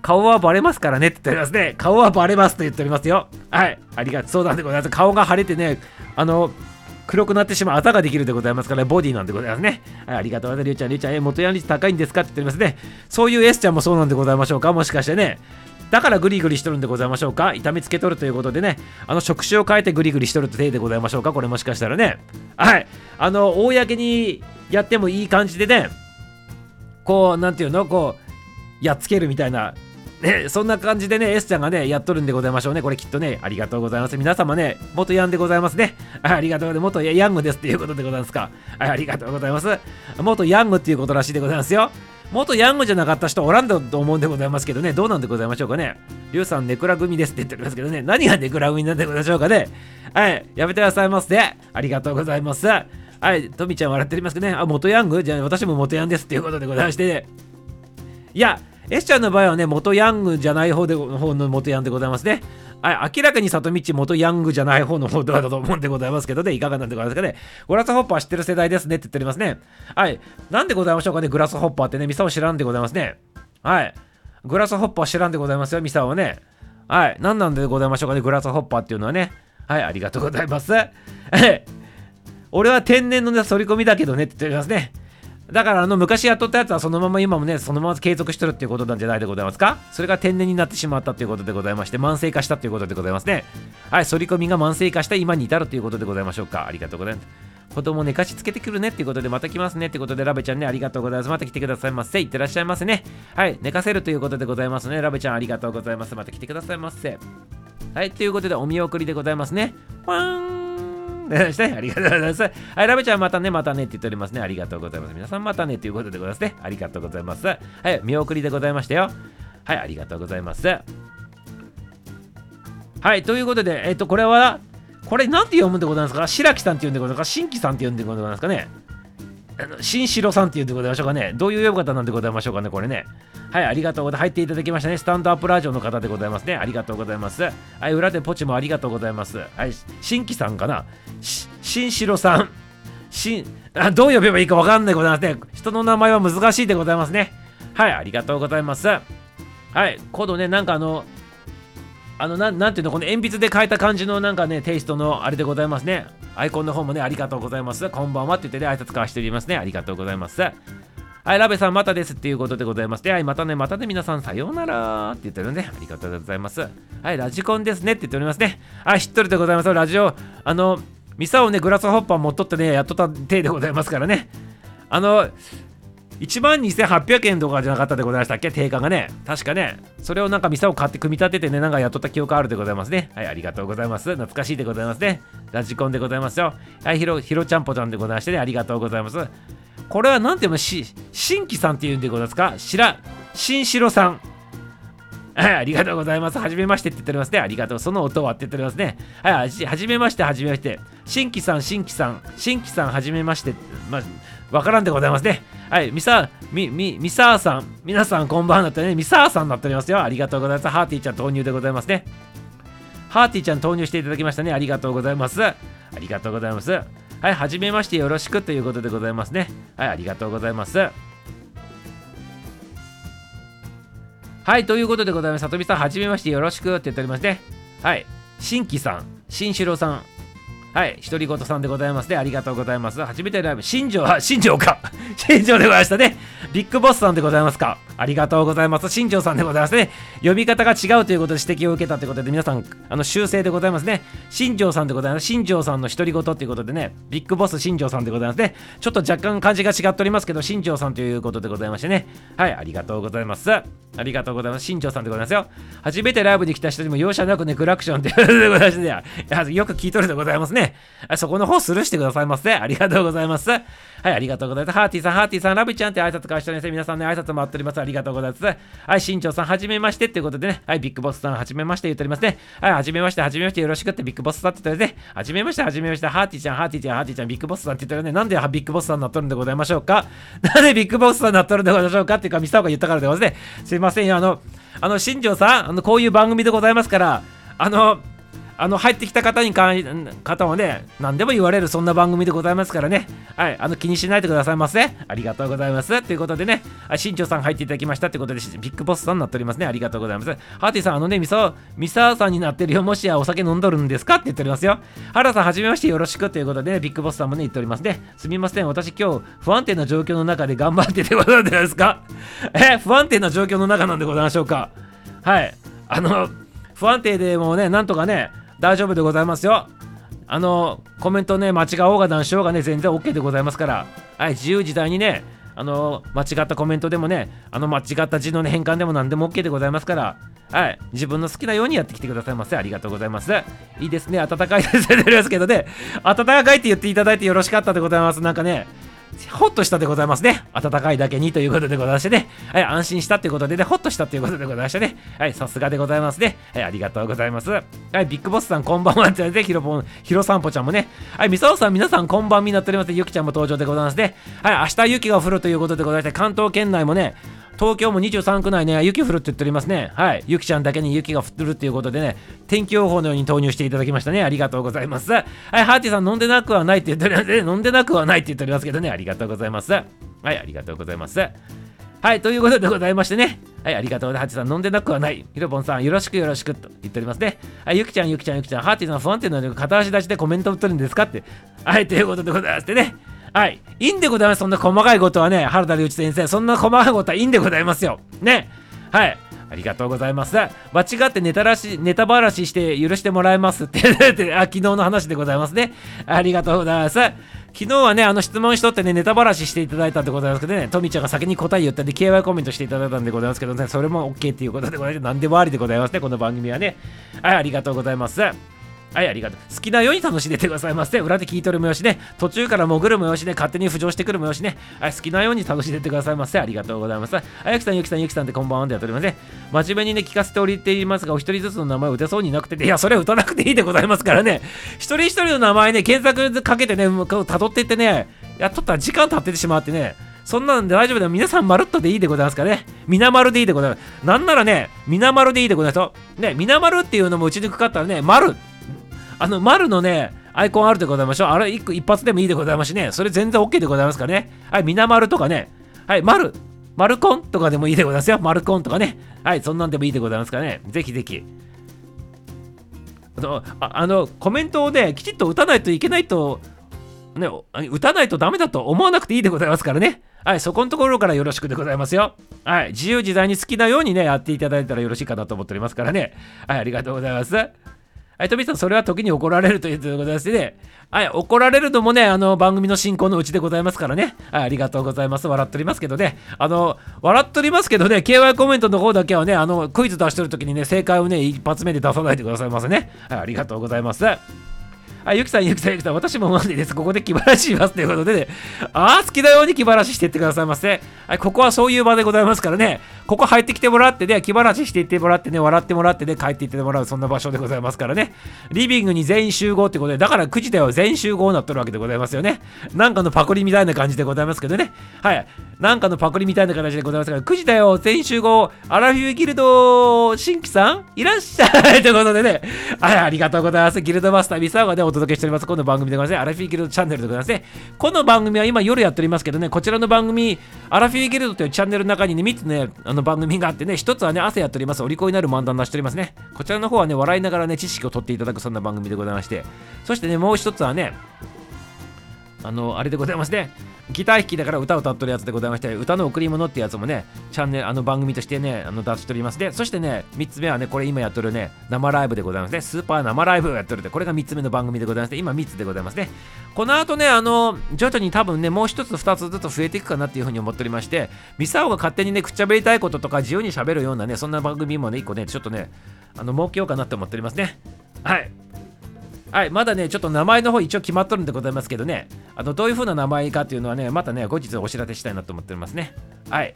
顔はバレますからねって言っておりますね。顔はバレますと言っておりますよ。はい、ありがとう。そうなんでございます。顔が腫れてね、あの、黒くなってしまうあざができるでございますから、ボディなんでございますね。はい、ありがとうございます。りゅうちゃん、りゅうちゃん、え、元ヤン率高いんですかって言っておりますね。そういう S ちゃんもそうなんでございましょうか、もしかしてね。だからグリグリしとるんでございましょうか。痛みつけとるということでね、あの、職種を変えてグリグリしとるって手でございましょうか、これもしかしたらね。はい、あの、公にやってもいい感じでね、こう、なんていうの、こう、やっつけるみたいな。ね、そんな感じでね、S ちゃんがね、やっとるんでございましょうね。これきっとね、ありがとうございます。皆様ね、元ヤンでございますね。あ, ありがとうございます。元ヤングですっていうことでございますか。あ, ありがとうございます。元ヤングっていうことらしいでございますよ。元ヤングじゃなかった人おらんだと思うんでございますけどね、どうなんでございましょうかね。りゅうさん、ネクラ組ですって言っておりますけどね、何がネクラ組なんでございましょうかね。はい、やめてくださいませ、ね。ありがとうございます。はい、とみちゃん笑っておりますけどね、あ、元ヤングじゃあ私も元ヤンですっていうことでございましてね。いや、S ちゃんの場合はね、元ヤングじゃない方で方の元ヤンでございますね。はい、明らかに里道元ヤングじゃない方の方だと思うんでございますけどね、いかがなんでございますかね。グラスホッパー知ってる世代ですねって言っておりますね。はい、なんでございましょうかね、グラスホッパーってね、ミサオ知らんでございますね。はい、グラスホッパー知らんでございますよ、ミサオはね。はい、なんなんでございましょうかね、グラスホッパーっていうのはね。はい、ありがとうございます。俺は天然のね、反り込みだけどねって言っておりますね。だからあの昔やっとったやつはそのまま今もねそのまま継続してるっていうことなんじゃないでございますか。それが天然になってしまったということでございまして、慢性化したということでございますね。はい、反り込みが慢性化して今に至るということでございましょうか。ありがとうございます。子供寝かしつけてくるねっていうことで、また来ますねっていうことで、ラベちゃんね、ありがとうございます。また来てくださいませ。いってらっしゃいませね。はい、寝かせるということでございますね。ラベちゃん、ありがとうございます。また来てくださいませ。はい、ということでお見送りでございますね。ワーンありがとうございます。はい、ラベちゃん、またね、またねって言っておりますね。ありがとうございます。皆さん、またねということでございますね。ありがとうございます。はい、見送りでございましたよ。はい、ありがとうございます。はい、ということで、えっと、これは、これ、なんて読むんでございますか。白木さんって言うんでございますか。新木さんって言うんでございますかね。あの、新城さんって言うんでございましょうかね。どういう読み方なんでございましょうかね、これね。はい、ありがとうございます。入っていただきましたね。スタンドアップラジオの方でございますね。ありがとうございます。はい、裏でポチもありがとうございます。はい、新規さんかな。し、新城さん。新、あ、どう呼べばいいかわかんないでございますね。人の名前は難しいでございますね。はい、ありがとうございます。はい、今度ね、なんかあの、あのな、なんていうの、この鉛筆で書いた感じのなんかね、テイストのあれでございますね。アイコンの方もね、ありがとうございます。こんばんはって言ってね、挨拶交わしておりますね。ありがとうございます。はい、ラベさんまたですっていうことでございまして、はい、またね、またね、皆さんさようならって言ってるので、ね、ありがとうございます。はい、ラジコンですねって言っておりますね。はい、知っとるでございます。ラジオ、あの、ミサをね、グラスホッパー持っとってね、やっとった手でございますからね。あの、いちまんにせんはっぴゃくえんとかじゃなかったでございましたっけ、定価がね。確かね、それをなんかミサを買って組み立ててね、なんかやっとった記憶あるでございますね。はい、ありがとうございます。懐かしいでございますね。ラジコンでございますよ。はい、ひろ、ひろちゃんぽちゃんでございましてね、ありがとうございます。これはなんていうの、し、新規さんっていうんでございますか、しら、新城さん。はい、ありがとうございます。はじめましてって言っておりますね。ありがとう。その音はって言っておりますね。はい、はじ、はじめまして、はじめまして。新規さん、新規さん、新規さん、はじめまして。ま、わからんでございますね。はい、ミサ、ミ、ミ、ミサーさん、皆さんこんばんはだったね。ミサーさんになっておりますよ。ありがとうございます。ハーティーちゃん投入でございますね。ハーティーちゃん投入していただきましたね。ありがとうございます。ありがとうございます。はい、はじめましてよろしくということでございますね。はい、ありがとうございます。はい、ということでございます。さとみさん、はじめましてよろしくって言っておりますね。はい、新規さん、新城さん、はい、ひとりごとさんでございますね。ありがとうございます。初めてライブ、新庄、あ、新庄か。新庄でございましたね。ビッグボスさんでございますか。ありがとうございます。新庄さんでございますね。読み方が違うということで指摘を受けたということで、皆さん、あの修正でございますね。新庄さんでございます。新庄さんのひとりごとということでね、ビッグボス新庄さんでございますね。ちょっと若干漢字が違っておりますけど、新庄さんということでございましてね。はい、ありがとうございます。ありがとうございます。新庄さんでございますよ。初めてライブに来た人にも容赦なくね、クラクションということでございまして、よく聞いとるでございますね。そこの方スルーしてくださいませ。ありがとうございます。はい、ありがとうございます。ハーティーさん、ハーティーさん、ラブちゃんって挨拶交わしております。皆さんね、挨拶もあっております。ありがとうございます。はい、新庄さん、はじめましてということでね。はい、ビッグボスさん、はじめまして言っておりますね。はい、はじめまして、はじめまして、よろしくってビッグボスさんって言ってね。はじめまして、はじめまして、ハーティーちゃん、ハーティーちゃん、ハーティーちゃん、ビッグボスさんって言ったらね、なんでビッグボスさんになっとるんでございましょうか。なんでビッグボスさんになっとるんでございましょうかっていうか、ミサオが言ったからでございますね。すいませんよ、あの、あの、新庄さん、あの、こういう番組でございますから、あの、あの入ってきた方にか方はね、何でも言われるそんな番組でございますからね。はい、あの気にしないでくださいませ。ありがとうございます。ということでね、新庄さん入っていただきましたということで、ビッグボスさんになっておりますね。ありがとうございます。ハーティさん、あのね、ミサ、ミサーさんになってるよ。もしやお酒飲んどるんですかって言っておりますよ。原さん、はじめましてよろしくということで、ね、ビッグボスさんもね、言っておりますね。すみません、私今日不安定な状況の中で頑張っててございますかえ、不安定な状況の中なんでございましょうか。はい、あの、不安定でもね、なんとかね、大丈夫でございますよ。あのコメントね、間違おうが何しようがね、全然 OK でございますから。はい、自由自在にね、あの間違ったコメントでもね、あの間違った字の、ね、変換でも何でも OK でございますから。はい、自分の好きなようにやってきてくださいませ。ありがとうございます。いいですね、温かいですですけどね、温かいって言っていただいてよろしかったでございます。なんかね、ほっとしたでございますね。暖かいだけにということでございましてね。はい、安心したということでね、ほっとしたということでございましてね。はい、さすがでございますね。はい、ありがとうございます。はい、ビッグボスさんこんばんはってね、ひろぽん、ひろさんぽちゃんもね。はい、みさおさん皆さんこんばんみなっております。ゆきちゃんも登場でございますね。はい、明日雪が降るということでございまして、関東圏内もね、東京もにじゅうさんく内ね、雪降るって言っておりますね。はい、ゆきちゃんだけに雪が降ってるっていうことでね、天気予報のように投入していただきましたね。ありがとうございます。はい、ハーティさん飲んでなくはないって言っておりますね。飲んでなくはないって言っておりますけどね、ありがとうございます。はい、ありがとうございます。はい、ということでございましてね。はい、ありがとうございます。ハーティさん飲んでなくはない。ひろぽんさんよろしくよろしくと言っておりますね。はい、ゆきちゃんゆきちゃんゆきちゃん、ハーティさん不安定なのに片足立ちでコメントを打ってるんですかって。はい、ということでございましてね。はい、いいんでございます。そんな細かいことはね、原田龍一先生、そんな細かいことはいいんでございますよね。はい、ありがとうございます。間違ってネタらしネタばらしして許してもらいますってあ、昨日の話でございますね。ありがとうございます。昨日はね、あの質問しとってね、ネタばらししていただいたんでございますけどね、トミちゃんが先に答え言ったんで ケーワイ コメントしていただいたんでございますけどね、それも OK っていうことでございます。何でもありでございますね、この番組はね。はい、ありがとうございます。はい、ありがとう。好きなように楽しんでてくださいませ。裏で聞いとるもよしね、途中から潜るもよしね、勝手に浮上してくるもよしね。はい、好きなように楽しんでてくださいませ。ありがとうございます。あやきさん、ゆきさん、ゆきさんってこんばんはでやっておりますね。真面目にね、聞かせておりていますが、お一人ずつの名前を打てそうになくて、ね、いや、それ打たなくていいでございますからね。一人一人の名前ね、検索かけてね、辿っていってね、やっとったら時間経ってしまってね、そんなんで大丈夫だよ。皆さんまるっとでいいでございますからね。みなまるでいいでございます。なんならね、みなまるでいいでございます。ね、みなまるっていうのもうちにかかったらね、まる。あの、丸のね、アイコンあるでございましょう。あれ、一個一発でもいいでございますしね。それ全然 OK でございますからね。はい、みな丸とかね。はい、丸。マルコンとかでもいいでございますよ。マルコンとかね。はい、そんなんでもいいでございますからね。ぜひぜひ。あの、ああのコメントをね、きちっと打たないといけないと、ね、打たないとダメだと思わなくていいでございますからね。はい、そこのところからよろしくでございますよ。はい、自由自在に好きなようにね、やっていただいたらよろしいかなと思っておりますからね。はい、ありがとうございます。はい、富士さん、それは時に怒られるということでございましてね。はい、怒られるのもね、あの、番組の進行のうちでございますからね。はい、ありがとうございます。笑っておりますけどね。あの、笑っておりますけどね、ケーワイ コメントの方だけはね、あの、クイズ出してるときにね、正解をね、一発目で出さないでくださいませね。はい、ありがとうございます。はい、ゆきさん、ゆきさん、ゆきさん、私もマジです。ここで気晴らししますということでね、ああ、好きなように気晴らししていってくださいませ。はい、ここはそういう場でございますからね、ここ入ってきてもらってね、気晴らししていってもらってね、笑ってもらってね、帰っていってもらう、そんな場所でございますからね、リビングに全員集合ってことで、だからくじ台は全員集合になっとるわけでございますよね。なんかのパクリみたいな感じでございますけどね、はい、なんかのパクリみたいな形でございますから、くじ台は全員集合、アラフィフギルド、新規さん、いらっしゃいということでね、はい、ありがとうございます。ギルドマスター、ミサオがね、お届けしておりますこの番組でございますね。アラフィーギルドチャンネルでございますね。この番組は今夜やっておりますけどね、こちらの番組アラフィーギルドというチャンネルの中にねみっつねあの番組があってね、ひとつはね朝やっておりますお利口になる漫談出しておりますね。こちらの方はね笑いながらね知識を取っていただくそんな番組でございまして、そしてねもうひとつはねあのあれでございますね、ギター弾きだから歌を歌っとるやつでございまして、歌の贈り物ってやつもねチャンネルあの番組としてねあの出しておりますで、そしてねみっつめはねこれ今やっとるね生ライブでございますね、スーパー生ライブをやっとるで、これがみっつめの番組でございまして、今みっつでございますね。この後ねあの徐々に多分ねもうひとつふたつずつ増えていくかなっていうふうに思っておりまして、ミサオが勝手にねくっちゃべりたいこととか自由に喋るようなねそんな番組もねいっこねちょっとねあの設けようかなって思っておりますね。はいはい、まだね、ちょっと名前の方一応決まっとるんでございますけどね、あのどういう風な名前かっていうのはね、またね、後日お知らせしたいなと思っておりますね。はい。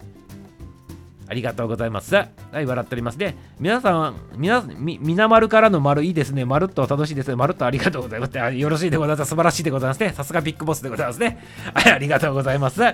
ありがとうございます。はい、笑っておりますね。皆さん、みな、み、みなまるからの丸いいですね。まるっと楽しいですね。まるっとありがとうございます。よろしいでございます。素晴らしいでございますね。さすがビッグボスでございますね。はい、ありがとうございます。ナ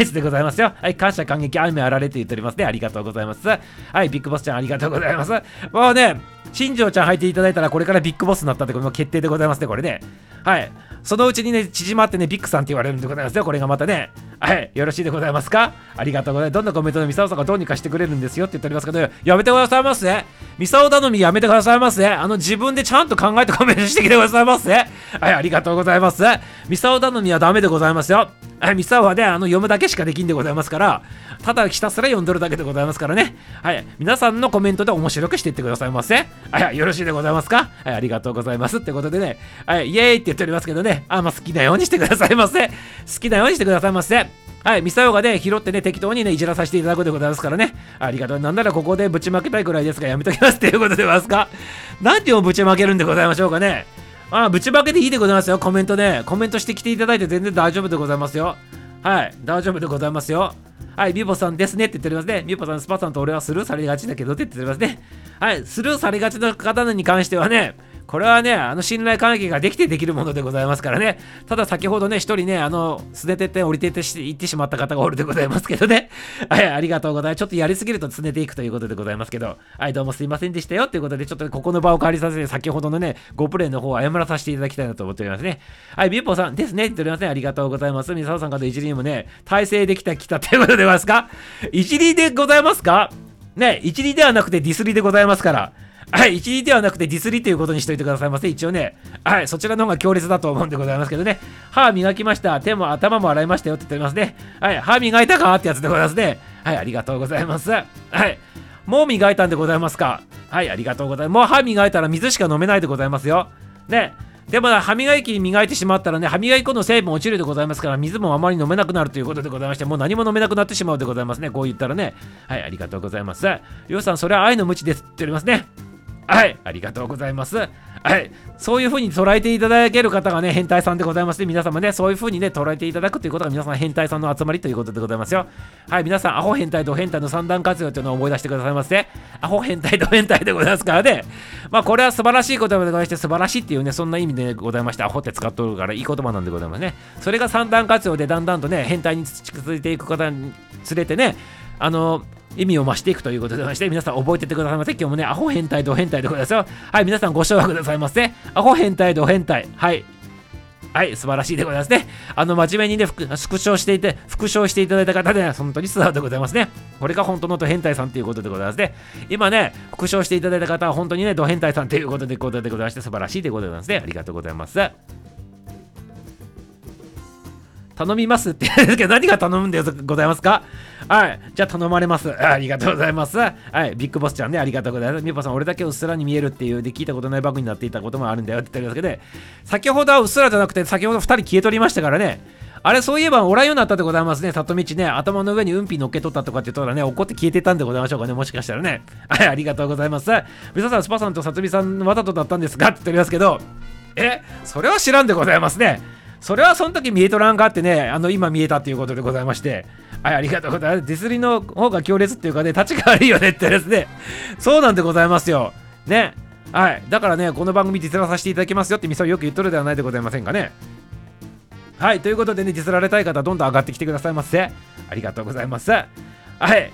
イスでございますよ。はい、感謝感激、雨あられと言っておりますね。ありがとうございます。はい、ビッグボスちゃんありがとうございます。もうね、新庄ちゃん入っていただいたらこれからビッグボスになったってことも決定でございますね、これね。はい。そのうちにね、縮まってね、ビッグさんって言われるんでございますよ。これがまたね。はい。よろしいでございますか？ありがとうございます。どんなコメントでミサオさんがどうにかしてくれるんですよって言っておりますけど、やめてくださいますね。ミサオ頼みやめてくださいますね。あの、自分でちゃんと考えてコメントしてきてくださいますね。はい。ありがとうございます。ミサオ頼みはダメでございますよ。はい。ミサオはね、あの、読むだけしかできんでございますから、ただひたすら読んどるだけでございますからね。はい。皆さんのコメントで面白くしていってくださいませ。はい、よろしいでございますか？はい、ありがとうございます。ってことでね、はい、イエーイって言っておりますけどね、あ、まあ、好きなようにしてくださいませ。好きなようにしてくださいませ。はい、ミサヨがね、拾ってね、適当にね、いじらさせていただくでございますからね。ありがとう。なんならここでぶちまけたいくらいですが、やめときますっていうことでございますか？何をぶちまけるんでございましょうかね。あ、ぶちまけていいでございますよ。コメントね、コメントしてきていただいて全然大丈夫でございますよ。はい、大丈夫でございますよ。はい、ミポさんですねって言っておりますね。ミポさん、スパさんと俺はスルーされがちだけどって言っておりますね。はい、スルーされがちの方に関してはね、これはね、あの信頼関係ができてできるものでございますからね。ただ先ほどね、一人ね、あの、すねてって降りてって行ってしまった方がおるでございますけどね。はい、ありがとうございます。ちょっとやりすぎるとすねていくということでございますけど、はい、どうもすいませんでしたよということで、ちょっとここの場を借りさせて、先ほどのね、ごプレイの方を謝らさせていただきたいなと思っておりますね。はい、みぽさんですねって言っておりますね。ありがとうございます。みさおさんからのいじりにもね、体制できた、きたということでございますか？いじりでございますか？ね、いじりではなくてディスりでございますから。はい、一理ではなくてディスリということにしておいてくださいませ。一応ね、はい、そちらの方が強烈だと思うんでございますけどね。歯磨きました。手も頭も洗いましたよって言っておりますね。はい、歯磨いたかってやつでございますね。はい、ありがとうございます。はい、もう磨いたんでございますか。はい、ありがとうございます。もう歯磨いたら水しか飲めないでございますよ。ね。でも、歯磨き磨いてしまったらね、歯磨き粉の成分落ちるでございますから、水もあまり飲めなくなるということでございまして、もう何も飲めなくなってしまうでございますね。こう言ったらね。はい、ありがとうございます。りょうさん、それは愛の無知ですって言っておりますね。はい、ありがとうございます。はい、そういう風に捉えていただける方がね、変態さんでございまして、皆様ね、そういう風にね、捉えていただくということが皆さん変態さんの集まりということでございますよ。はい、皆さん、アホ変態と変態の三段活用というのを思い出してくださいませ、ね。アホ変態と変態でございますからね。まあ、これは素晴らしい言葉でございまして、素晴らしいっていうね、そんな意味でございまして、アホって使っとるからいい言葉なんでございますね。それが三段活用でだんだんとね、変態に近づいていく方につれてね、あの、意味を増していくということでまして、皆さん覚えててくださいませ。今日もね、アホ変態と変態でございますよ。はい、皆さんご唱和くださいませ。アホ変態と変態。はい。はい、素晴らしいでございますね。あの、真面目にね、スクショしていて、復唱していただいた方で、ね、本当に素直でございますね。これが本当のド変態さんということでございますね。今ね、復唱していただいた方は本当にね、ド変態さんということでございまして、素晴らしいでございますね。ありがとうございます。頼みますって言うんですけど、何が頼むんでございますか？はい。じゃあ頼まれます。ありがとうございます。はい。ビッグボスちゃんね、ありがとうございます。みぽさん、俺だけうっすらに見えるっていうで聞いたことないバグになっていたこともあるんだよって言ってるんですけど、ね、先ほどはうっすらじゃなくて、先ほどふたり消えとりましたからね。あれ、そういえばおらんようになったでございますね。里道ね、頭の上にうんぴ乗っけとったとかって言ったらね、怒って消えてたんでございましょうかね。もしかしたらね。はい。ありがとうございます。みそさん、スパさんとさつみさんわざとだったんですがって言っておりますけど、え、それは知らんでございますね。それはその時見えとらんかってね、あの今見えたということでございまして、はい、ありがとうございます。ディスりの方が強烈っていうかね、立ちが悪いよねってですね、そうなんでございますよ。ね。はい。だからね、この番組ディスらさせていただきますよってみそよく言っとるではないでございませんかね。はい。ということでね、ディスられたい方、どんどん上がってきてくださいませ。ありがとうございます。はい。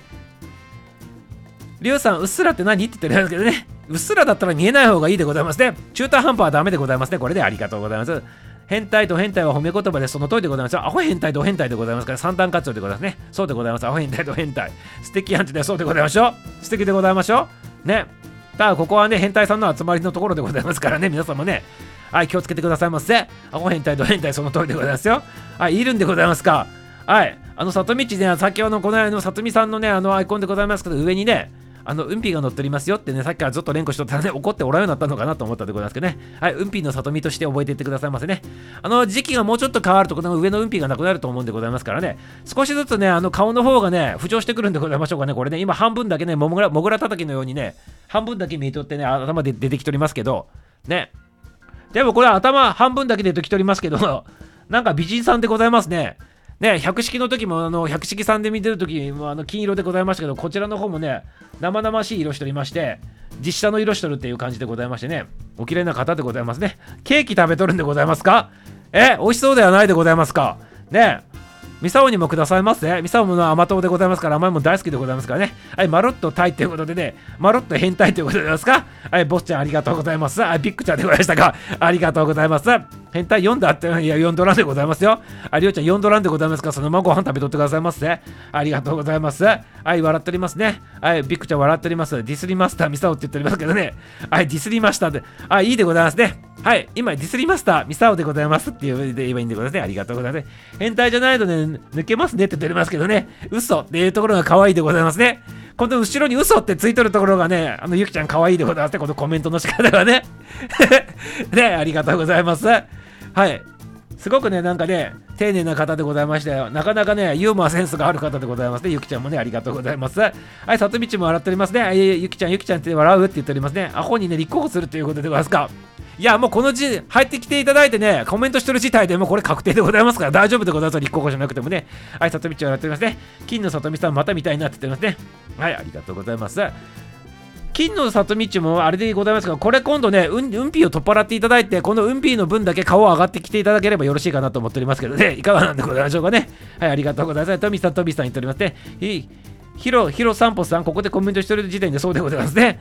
りゅうさん、うっすらって何って言ってるんですけどね、うっすらだったら見えない方がいいでございますね。中途半端はダメでございますね。これでありがとうございます。変態と変態は褒め言葉でその通りでございます。アホ変態と変態でございますから三段活用でございますね。そうでございます。アホ変態と変態。素敵アンチでそうでございましょう。素敵でございましょう。ね。ただここはね、変態さんの集まりのところでございますからね、皆様ね。はい、気をつけてくださいませ。アホ変態と変態その通りでございますよ。はい、いるんでございますか。はい。あの、里道ね、先ほどのこの間の里見さんのね、あのアイコンでございますけど、上にね、あの、うんぴが乗っておりますよってね、さっきからずっと連呼しとったらね、怒っておらんようになったのかなと思ったでございますけどね。はい、うんぴの里見として覚えていってくださいませね。あの、時期がもうちょっと変わると、この上のうんぴがなくなると思うんでございますからね、少しずつね、あの、顔の方がね、浮上してくるんでございましょうかね。これね、今半分だけね、もぐら、もぐら叩きのようにね、半分だけ見えとってね、頭で出てきとりますけど、ね。でもこれは頭半分だけで出てきとりますけど、なんか美人さんでございますね。ね、百式の時もあの百式さんで見てる時もあの金色でございましたけど、こちらの方もね生々しい色しておりまして、実写の色してるっていう感じでございましてね、お綺麗な方でございますね。ケーキ食べとるんでございますか。え、美味しそうではないでございますかね。ミサオにもくださいませ。ミサオも甘党でございますから、甘いも大好きでございますからね。はい、まるっとタイということでね、まるっと変態ということでございますか。はい、ボスちゃんありがとうございます。はい、ビッグちゃんでございましたか。ありがとうございます。変態読んだって、いや、読んどらんでございますよ。あ、りょうちゃん読んどらんでございますから、そのままご飯食べとってくださいませ。ありがとうございます。はい、笑っておりますね。はい、ビッグちゃん笑っております。ディスりマスターミサオって言っておりますけどね。はい、ディスりましたで。あ、いいでございますね。はい、今ディスりマスターミサオでございますって言えばいいんでございますね。ありがとうございます。変態じゃないとね、抜けますねって出れますけどね、嘘っていうところが可愛いでございますね。この後ろに嘘ってついとるところがね、あのゆきちゃん可愛いでございますね。このコメントの仕方がねね、ありがとうございます。はい、すごくね、なんかね、丁寧な方でございましたよ。なかなかね、ユーモアセンスがある方でございますね。ゆきちゃんもね、ありがとうございます。はい、さとみちも笑っておりますね。はい、ゆきちゃん、ゆきちゃんって笑うって言っておりますね。アホにね、立候補するということでございますか。いや、もうこの字、入ってきていただいてね、コメントしてる事態でもうこれ確定でございますから、大丈夫でございます。立候補じゃなくてもね。はい、さとみちも笑っておりますね。金のさとみさん、また見たいなって言ってますね。はい、ありがとうございます。金の里道もあれでございますが、これ今度ね、うん、うんぴを取っ払っていただいて、このうんぴの分だけ顔を上がってきていただければよろしいかなと思っておりますけどね、いかがなんでございましょうかね。はい、ありがとうございます。トミさん、トミさん言っておりますね。ひ、ひろ、ひろさんぽさん、ここでコメントしてる時点でそうでございますね。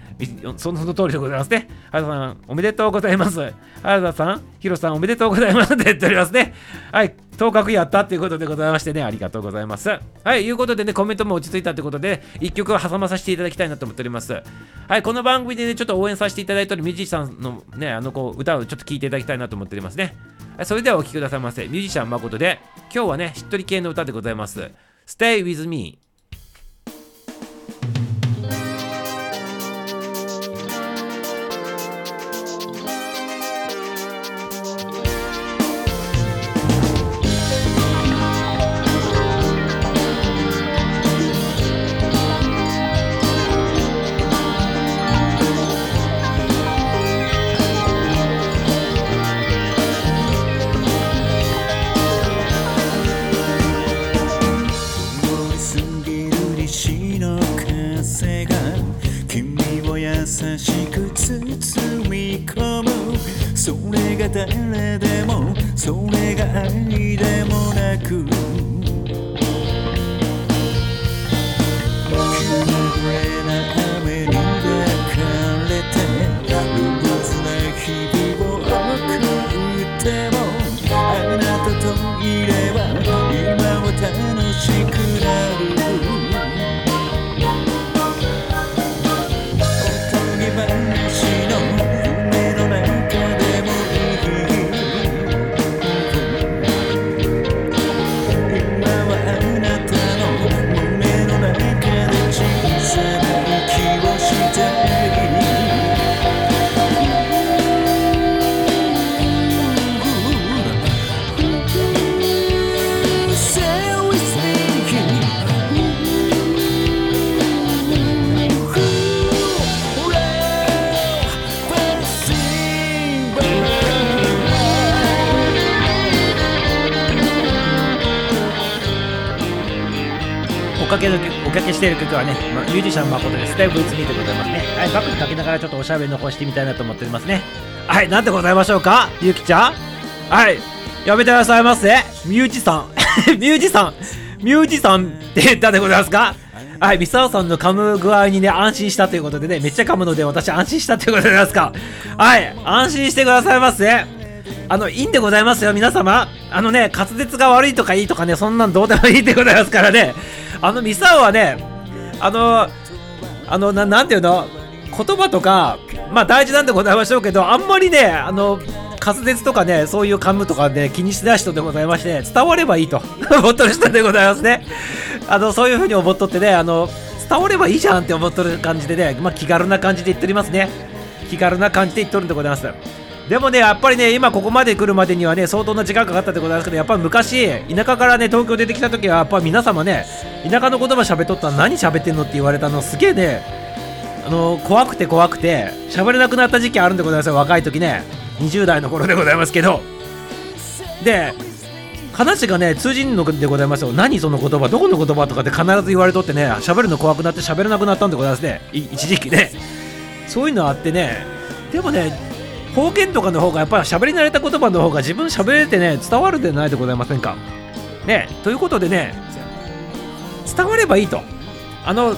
その通りでございますね。原田さん、おめでとうございます。原田さん、ひろさん、おめでとうございますって言っておりますね。はい。当確やったということでございましてね、ありがとうございます。はい、いうことでね、コメントも落ち着いたということで、一曲挟まさせていただきたいなと思っております。はい、この番組でね、ちょっと応援させていただいているミュージシャンのね、あのこう歌をちょっと聴いていただきたいなと思っておりますね。はい、それではお聴きくださいませ。ミュージシャン誠で、今日はね、しっとり系の歌でございます。Stay with me。誰でもそれが愛でもなく 綺麗な雨に抱かれて ルーズな日々を送ってもかけるおかけしている曲はね、まあ、ミュージシャンの誠です。ライブツリーでございますね。はい、バックにかけながらちょっとおしゃべりの方してみたいなと思っておりますね。はい、なんでございましょうか、ゆきちゃん。はい、やめてくださいませ。ミュージシャン。ミュージシャン。ミュージシャンって言ったでございますか。はい、ミサオさんの噛む具合にね、安心したということでね、めっちゃ噛むので私安心したということでございますか。はい、安心してくださいませ。あの、いいんでございますよ、皆様。あのね、滑舌が悪いとかいいとかね、そんなんどうでもいいでございますからね。あの、ミサオはね、あの、あの、な、なんていうの、言葉とか、まあ大事なんでございましょうけど、あんまりね、あの、滑舌とかね、そういう噛むとかね、気にしない人でございまして、伝わればいいと思っとる人でございますね。あの、そういう風に思っとってね、あの、伝わればいいじゃんって思っとる感じでね、まあ気軽な感じで言っておりますね。気軽な感じで言っとるんでございます。でもね、やっぱりね、今ここまで来るまでにはね、相当な時間かかったってことなんですけど、やっぱ昔、田舎からね、東京出てきた時は、やっぱ皆様ね、田舎の言葉喋っとったら何喋ってんのって言われたの、すげえね、あの、怖くて怖くて、喋れなくなった時期あるんでございますよ、若い時ね、にじゅう代の頃でございますけど。で、話がね、通じんのでございますよ。何その言葉、どこの言葉とかって必ず言われとってね、喋るの怖くなって喋れなくなったんでございますね、一時期ね。そういうのあってね、でもね、方言とかの方がやっぱり喋り慣れた言葉の方が自分喋れてね、伝わるでないでございませんかね。ということでね、伝わればいいと、あの、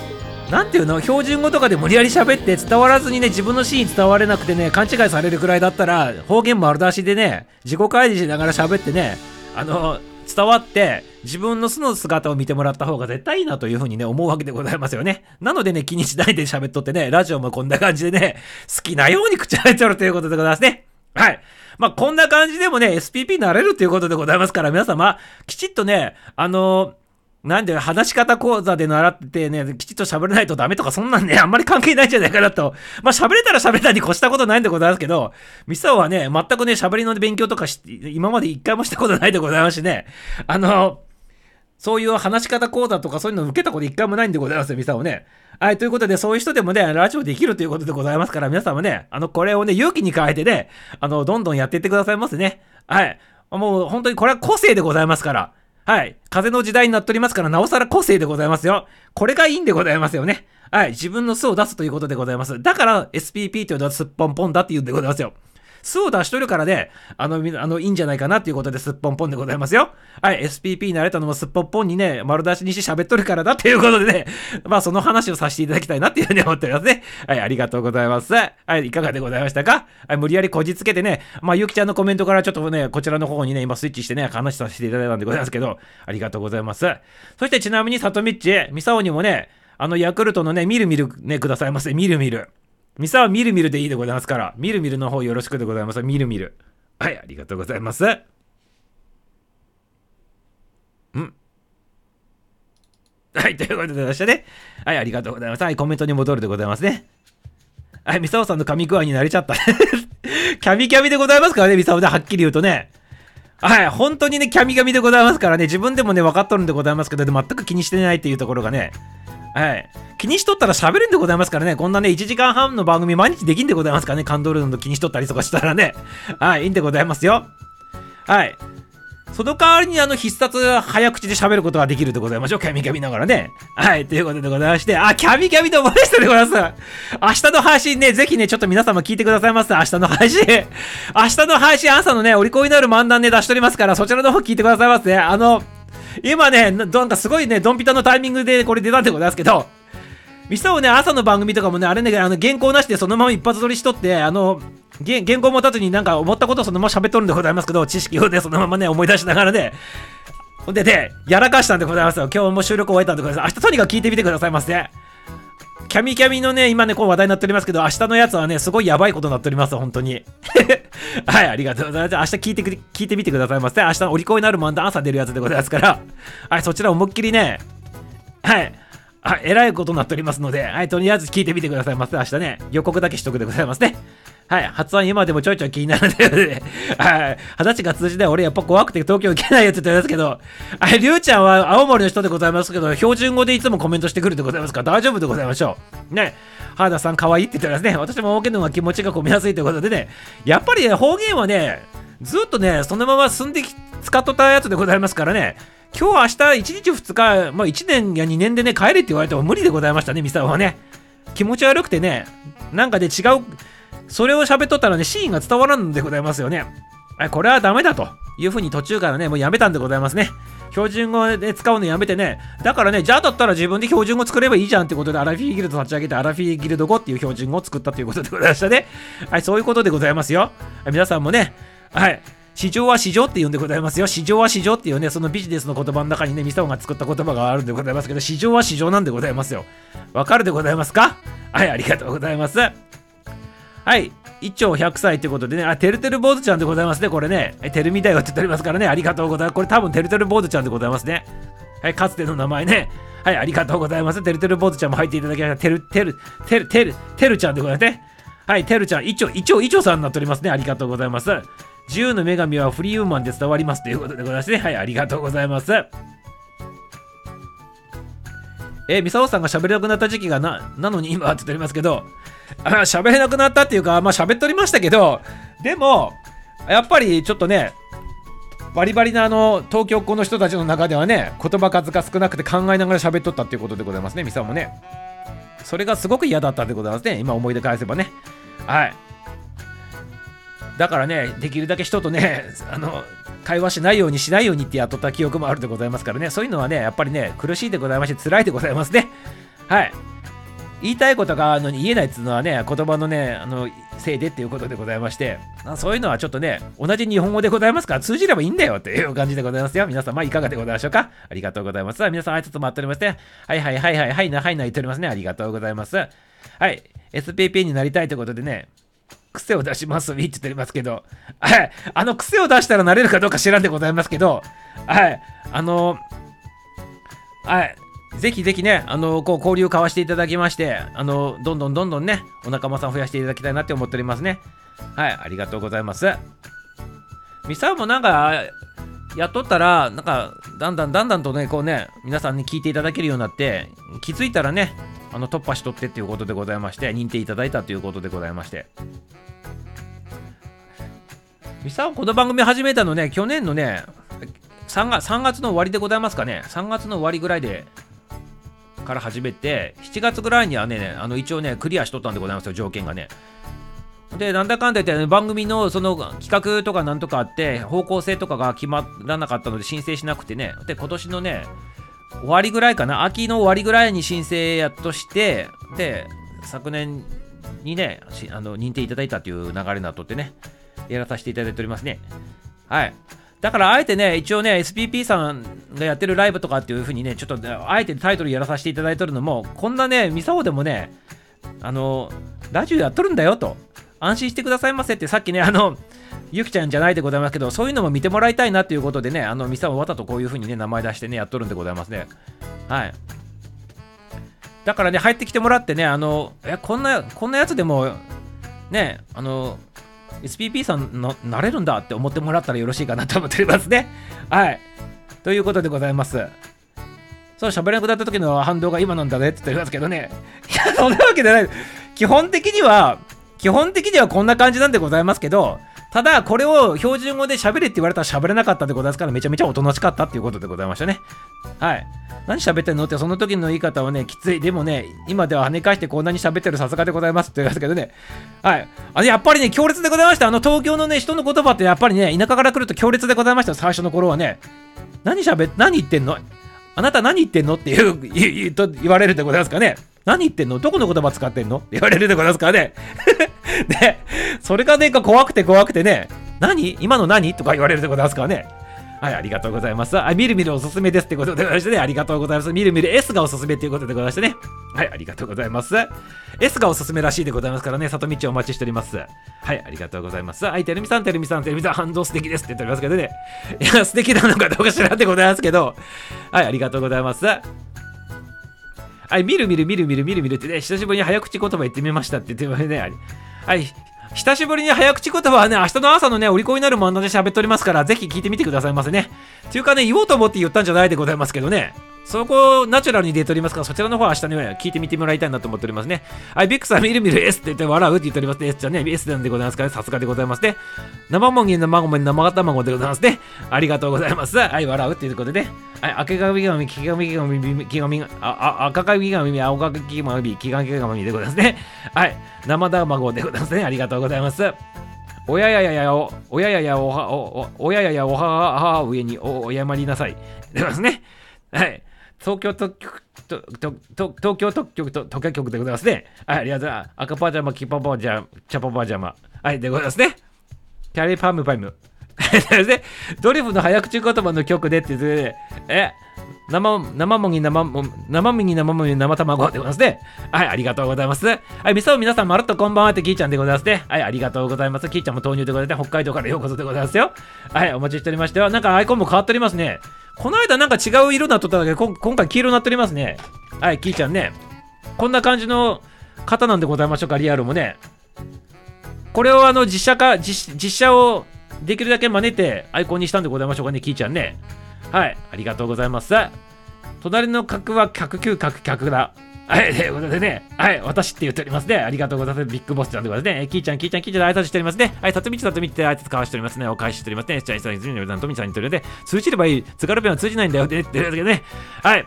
なんていうの、標準語とかで無理やり喋って伝わらずにね、自分のシーン伝われなくてね、勘違いされるくらいだったら、方言丸出しでね、自己開示しながら喋ってね、あの、伝わって自分の素の姿を見てもらった方が絶対いいなというふうにね、思うわけでございますよね。なのでね、気にしないで喋っとってね、ラジオもこんな感じでね、好きなように口開いておるということでございますね。はい、まあこんな感じでもね エスピーピー なれるということでございますから、皆様きちっとね、あのー、なんで話し方講座で習ってね、きちっと喋れないとダメとか、そんなんね、あんまり関係ないんじゃないかなと。まあ喋れたら喋れたに越したことないんでございますけど、ミサオはね、全くね、喋りの勉強とかし今まで一回もしたことないでございますしね、あのーそういう話し方講座とかそういうの受けたこと一回もないんでございますよ、ミサオね。はい、ということで、そういう人でもね、ラジオできるということでございますから、皆さんもね、あの、これをね、勇気に変えてね、あの、どんどんやっていってくださいませね。はい。もう、本当にこれは個性でございますから。はい。風の時代になっておりますから、なおさら個性でございますよ。これがいいんでございますよね。はい。自分の素を出すということでございます。だから、エスピーピー というのはすっぽんぽんだって言うんでございますよ。素を出しとるからね、あの、あの、いいんじゃないかなっていうことですっぽんぽんでございますよ。はい、エスピーピー になれたのもすっぽんぽんにね、丸出しにして喋っとるからだっていうことでね、まあその話をさせていただきたいなっていうふうに思っておりますね。はい、ありがとうございます。はい、いかがでございましたか。はい、無理やりこじつけてね、まあゆきちゃんのコメントからちょっとね、こちらの方にね、今スイッチしてね、話させていただいたんでございますけど、ありがとうございます。そしてちなみに、さとみっち、みさおにもね、あの、ヤクルトのね、みるみるね、くださいませ。みるみる。ミサはみるみるでいいでございますから、みるみるの方よろしくでございます。みるみる。はい、ありがとうございます。んはい、ということでございましたね。はい、ありがとうございます。はい、コメントに戻るでございますね。はい、ミサオさんの噛み具合に慣れちゃった。キャミキャミでございますからね、ミサオではっきり言うとね。はい、本当にね、キャミキャミでございますからね、自分でもね、分かっとるんでございますけど、全く気にしてないっていうところがね、はい。気にしとったら喋るんでございますからね。こんなね、いちじかんはんの番組毎日できんでございますからね。感動るの気にしとったりとかしたらね。はい、いいんでございますよ。はい。その代わりに、あの、必殺早口で喋ることができるでございましょう。キャミキャミながらね。はい、ということでございまして。あ、キャミキャミと思いましたでございます。明日の配信ね、ぜひね、ちょっと皆様聞いてくださいませ。明日の配信。明日の配信、朝のね、お利口になる漫談ね、出しておりますから、そちらの方聞いてくださいませ、ね。あの、今ね、なんかすごいね、ドンピタのタイミングでこれ出たんでございますけど、ミサオね、朝の番組とかもね、あれね、あの原稿なしでそのまま一発撮りしとって、あの、原稿も立てずになんか思ったことをそのまま喋っとるんでございますけど、知識をね、そのままね、思い出しながらね、ほんでね、やらかしたんでございますよ。今日も収録終えたんでございます。明日とにかく聞いてみてくださいませ、ね。キャミキャミのね、今ね、こう話題になっておりますけど、明日のやつはね、すごいやばいことになっております、本当に。はい、ありがとうございます。明日聞いてく、聞いてみてくださいませ。明日のお利口になる漫談朝出るやつでございますから、はい、そちら思いっきりね、はい、あ、えらいことになっておりますので、はい、とりあえず聞いてみてくださいませ。明日ね、予告だけしとくでございますね。はい、発案今でもちょいちょい気になるので、はい、話が通じない俺やっぱ怖くて東京行けないやつって言うんですけど、あれ、りゅうちゃんは青森の人でございますけど、標準語でいつもコメントしてくるでございますから、大丈夫でございましょう。ね、原田さん可愛いって言ってますね。私も大きいのが気持ちが込みやすいということでね、やっぱり、ね、方言はね、ずっとね、そのまま進んでき、使っとったやつでございますからね、今日明日いちにちふつか、まあ、いちねんやにねんでね帰れって言われても無理でございましたね。ミサオはね気持ち悪くてね、なんかで違うそれを喋っとったらねシーンが伝わらんでございますよね。これはダメだというふうに途中からねもうやめたんでございますね。標準語で使うのやめてね、だからね、じゃあだったら自分で標準語作ればいいじゃんってことでアラフィーギルド立ち上げてアラフィーギルド語っていう標準語を作ったということでございましたね。はい、そういうことでございますよ。皆さんもね、はい、市場は市場って言うんでございますよ。市場は市場っていうね、そのビジネスの言葉の中にねミサオが作った言葉があるんでございますけど、市場は市場なんでございますよ。わかるでございますか？はい、ありがとうございます。はい。一丁ひゃくさいということでね、あ、てるてる坊主ちゃんでございますね、これね。てるみだよって言っておりますからね、ありがとうございます。これ多分てるてる坊主ちゃんでございますね。はい、かつての名前ね。はい、ありがとうございます。てるてる坊主ちゃんも入っていただきました。てるてる、てるてる、てるちゃんでございますね。はい、てるちゃん、一丁、一丁、一丁さんになっておりますね。ありがとうございます。自由の女神はフリーウーマンで伝わりますということでございますね。はい、ありがとうございます。えー、ミサオさんが喋れなくなった時期がな、なのに今って言っておりますけど、あ喋れなくなったっていうか、まあ喋っておりましたけど、でも、やっぱりちょっとね、バリバリなあの、東京っ子の人たちの中ではね、言葉数が少なくて考えながら喋っとったっていうことでございますね、ミサオもね。それがすごく嫌だったってことなんですね、今思い出返せばね。はい。だからね、できるだけ人とね、あの、会話しないようにしないようにってやっとった記憶もあるでございますからね、そういうのはね、やっぱりね、苦しいでございまして、辛いでございますね。はい。言いたいことがあるのに言えないっていうのはね、言葉のね、あの、せいでっていうことでございまして、そういうのはちょっとね、同じ日本語でございますから、通じればいいんだよっていう感じでございますよ。皆様、いかがでございましょうか？ありがとうございます。皆さん、挨拶待っておりまして、ね、はいはいはいはい、はいな、はいな言っておりますね。ありがとうございます。はい。エスピーピー になりたいということでね、癖を出しますウィって言っておりますけど、はい、あの癖を出したらなれるかどうか知らんでございますけど、はい、あの、はい、ぜひぜひね、あの、こう交流を交わしていただきまして、あの、どんどんどんどんね、お仲間さん増やしていただきたいなって思っておりますね。はい、ありがとうございます。ミサオもなんか、やっとったら、なんか、だんだんだんだんとね、こうね、皆さんに聞いていただけるようになって、気づいたらね、あの突破しとってっていうことでございまして、認定いただいたということでございまして。ミサオこの番組始めたのね、去年のね、さんがつ、さんがつの終わりでございますかね、さんがつの終わりぐらいでから始めて、しちがつぐらいにはね、あの一応ね、クリアしとったんでございますよ、条件がね。で、なんだかんだ言って、番組のその企画とかなんとかあって、方向性とかが決まらなかったので申請しなくてね、で、今年のね、終わりぐらいかな、秋の終わりぐらいに申請やっとして、で、昨年にね、あの認定いただいたという流れになっとってね。やらさせていただいておりますね。はい。だからあえてね、一応ね、エスピーピー さんがやってるライブとかっていう風にね、ちょっと、ね、あえてタイトルやらさせていただいてるのも、こんなね、ミサオでもね、あの、ラジオやっとるんだよと、安心してくださいませって、さっきね、あの、ゆきちゃんじゃないでございますけど、そういうのも見てもらいたいなということでね、あの、ミサオわざとこういう風にね、名前出してね、やっとるんでございますね。はい。だからね、入ってきてもらってね、あの、え、こんな、こんなやつでも、ね、あの、エスピーピー さんのなれるんだって思ってもらったらよろしいかなと思っておりますね。はい。ということでございます。そう、喋れなくなった時の反動が今なんだねって言っておりますけどね。いや、そんなわけじゃない。基本的には、基本的にはこんな感じなんでございますけど、ただ、これを標準語で喋れって言われたら喋れなかったでございますから、めちゃめちゃおとなしかったっていうことでございましたね。はい。何喋ってんのって、その時の言い方はね、きつい。でもね、今では跳ね返してこんなに喋ってるさすがでございますって言いますけどね。はい。あれ、やっぱりね、強烈でございました。あの、東京のね、人の言葉ってやっぱりね、田舎から来ると強烈でございました。最初の頃はね、何喋っ、何言ってんのあなた何言ってんのっていう、言うと言われるでございますかね。何言ってんのどこの言葉使ってんのって言われるでございますからね。で、それがね、怖くて怖くてね、何今の何とか言われるでございますからね。はい、ありがとうございます。あ、みるみるおすすめですってことでございましてね。ありがとうございます。みるみる S がおすすめということでございましてね。はい、ありがとうございます。S がおすすめらしいでございますからね。里道お待ちしております。はい、ありがとうございます。はい、てるみさん、てるみさん、てるみさん、反動素敵ですって言っておりますけどね。いや、素敵なのかどうか知らんでございますけど。はい、ありがとうございます。はい、みるみるみるみるみるみるってね、久しぶりに早口言葉言ってみましたって言ってもね。はい。久しぶりに早口言葉はね、明日の朝のね、お利口になる漫談で喋っておりますから、ぜひ聞いてみてくださいませね。というかね、言おうと思って言ったんじゃないでございますけどね。そこをナチュラルに出ておりますから、そちらの方は明日のように聞いてみてもらいたいなと思っておりますね。はい、ビックさん、みるみる S って言って笑うって言っておりますね。S ちゃんね、S なんでございますから、さすがでございますね。生もんぎ生ごめん生卵でございますね。ありがとうございます。はい、笑うっていうことでね。はい、明けがみがみ、きがみがみ、きがみがみ、あ、赤かみがみ、青かきがみ、きがみがみでございますね。はい、生卵でございますね。ありがとうございます。おややややお、おやややおは、お、おやややおはは上にお謝りなさい。でございますね。はい。東京特許ととと東京特許と特許局でございますね。はい、ありがとうございます。赤パジャマ、キパパジャマ、チャパパジャマ。はい、でございますね。キャリーパムパム。ドリフの早口言葉の曲でって言って、え、生もぎ生も、生もぎ生もぎ生卵でございますね。はい、ありがとうございます。はい、みそを皆さん、まるっとこんばんはってキーちゃんでございますね。はい、ありがとうございます。キーちゃんも豆乳でございます。北海道からようこそでございますよ。はい、お待ちしておりましては、なんかアイコンも変わっておりますね。この間なんか違う色になっとったんだけど、今回黄色になっておりますね。はい、キーちゃんね。こんな感じの方なんでございましょうか、リアルもね。これをあの、実写化、実、実写をできるだけ真似てアイコンにしたんでございましょうかね、キーちゃんね。はい、ありがとうございます。隣の角は客級角客だ。はい、ということでね、はい、私って言っておりますね。ありがとうございます。ビッグボスちゃんでございますね。キーちゃん、キーちゃん、キーちゃんで挨拶しておりますね。はい、さとみちさとみって挨拶交わしておりますね。お返ししておりますね。しちゃいさん、ずみのさん、とみさんにとりあえず、通じればいい。津軽弁は通じないんだよね。って言うわけでね。はい、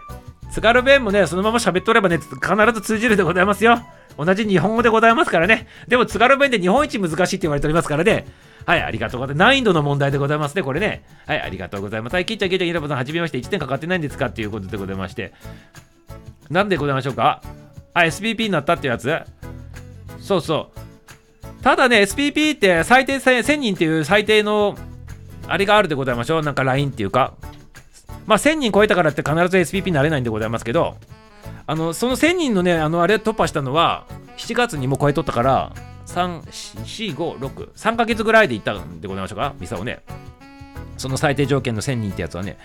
津軽弁もね、そのまま喋っとればね、必ず通じるでございますよ。同じ日本語でございますからね。でも津軽弁で日本一難しいって言われておりますからね。はい、ありがとうございます。難易度の問題でございますね、これね。はい、ありがとうございます。はい、キーちゃん、キーちゃん、キーちゃん、はじめまして、いってんかかってないんですかっていうことでございまして。なんでございましょうか。あ、エスピーピー になったってやつ。そうそう。ただね、エスピーピー って最低せんにんっていう最低の、あれがあるでございましょう。なんかラインっていうか。まあ、せんにん超えたからって必ず エスピーピー になれないんでございますけど、あの、そのせんにんのね、あの、あれ突破したのは、しちがつにも超えとったから、さん、よん、ご、ろく、さんかげつぐらいでいったんでございましょうか、ミサをね。その最低条件のせんにんってやつはね。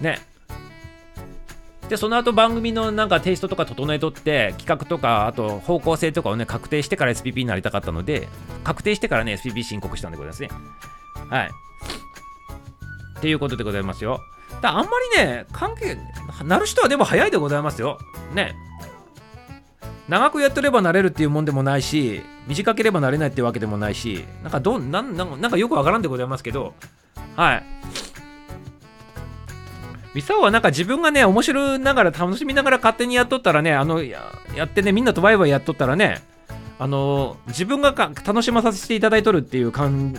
ね。で、その後番組のなんかテイストとか整えとって、企画とか、あと方向性とかをね、確定してから エスピーピー になりたかったので、確定してからね、エスピーピー 申告したんでございますね。はい。っていうことでございますよ。だあんまりね、関係、なる人はでも早いでございますよ。ね。長くやってればなれるっていうもんでもないし、短ければなれないってわけでもないし、なんかどん、なん、なんかよくわからんでございますけど、はい。ミサオはなんか自分がね、面白ながら楽しみながら勝手にやっとったらね、あの、や, やってね、みんなとワイワイやっとったらね、あの、自分がか楽しまさせていただいとるっていう感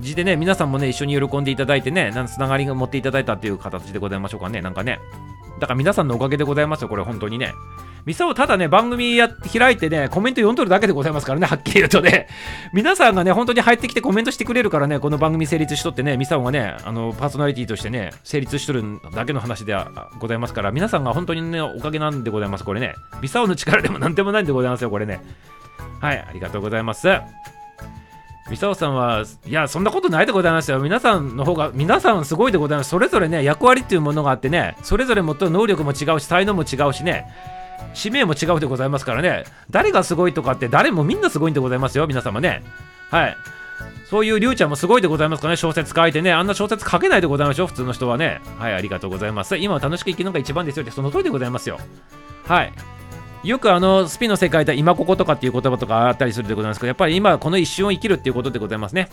じでね、皆さんもね、一緒に喜んでいただいてね、なんつながりが持っていただいたっていう形でございましょうかね、なんかね。だから皆さんのおかげでございますよ、これ本当にね。ミサオただね、番組や開いてね、コメント読んどるだけでございますからね、はっきり言うとね。皆さんがね、本当に入ってきてコメントしてくれるからね、この番組成立しとってね、ミサオがね、あの、パーソナリティとしてね、成立しとるだけの話でございますから、皆さんが本当にね、おかげなんでございます、これね。ミサオの力でもなんでもないんでございますよ、これね。はい、ありがとうございます。ミサオさんは、いや、そんなことないでございますよ。皆さんの方が、皆さんすごいでございます。それぞれね、役割っていうものがあってね、それぞれもっと能力も違うし、才能も違うしね、使命も違うでございますからね、誰がすごいとかって、誰もみんなすごいんでございますよ、皆様ね。はい。そういうりゅうちゃんもすごいでございますからね、小説書いてね、あんな小説書けないでございましょう、普通の人はね。はい、ありがとうございます。今は楽しく生きるのが一番ですよって、その通りでございますよ。はい。よくあのスピの世界で今こことかっていう言葉とかあったりするでございますけど、やっぱり今この一瞬を生きるっていうことでございますね。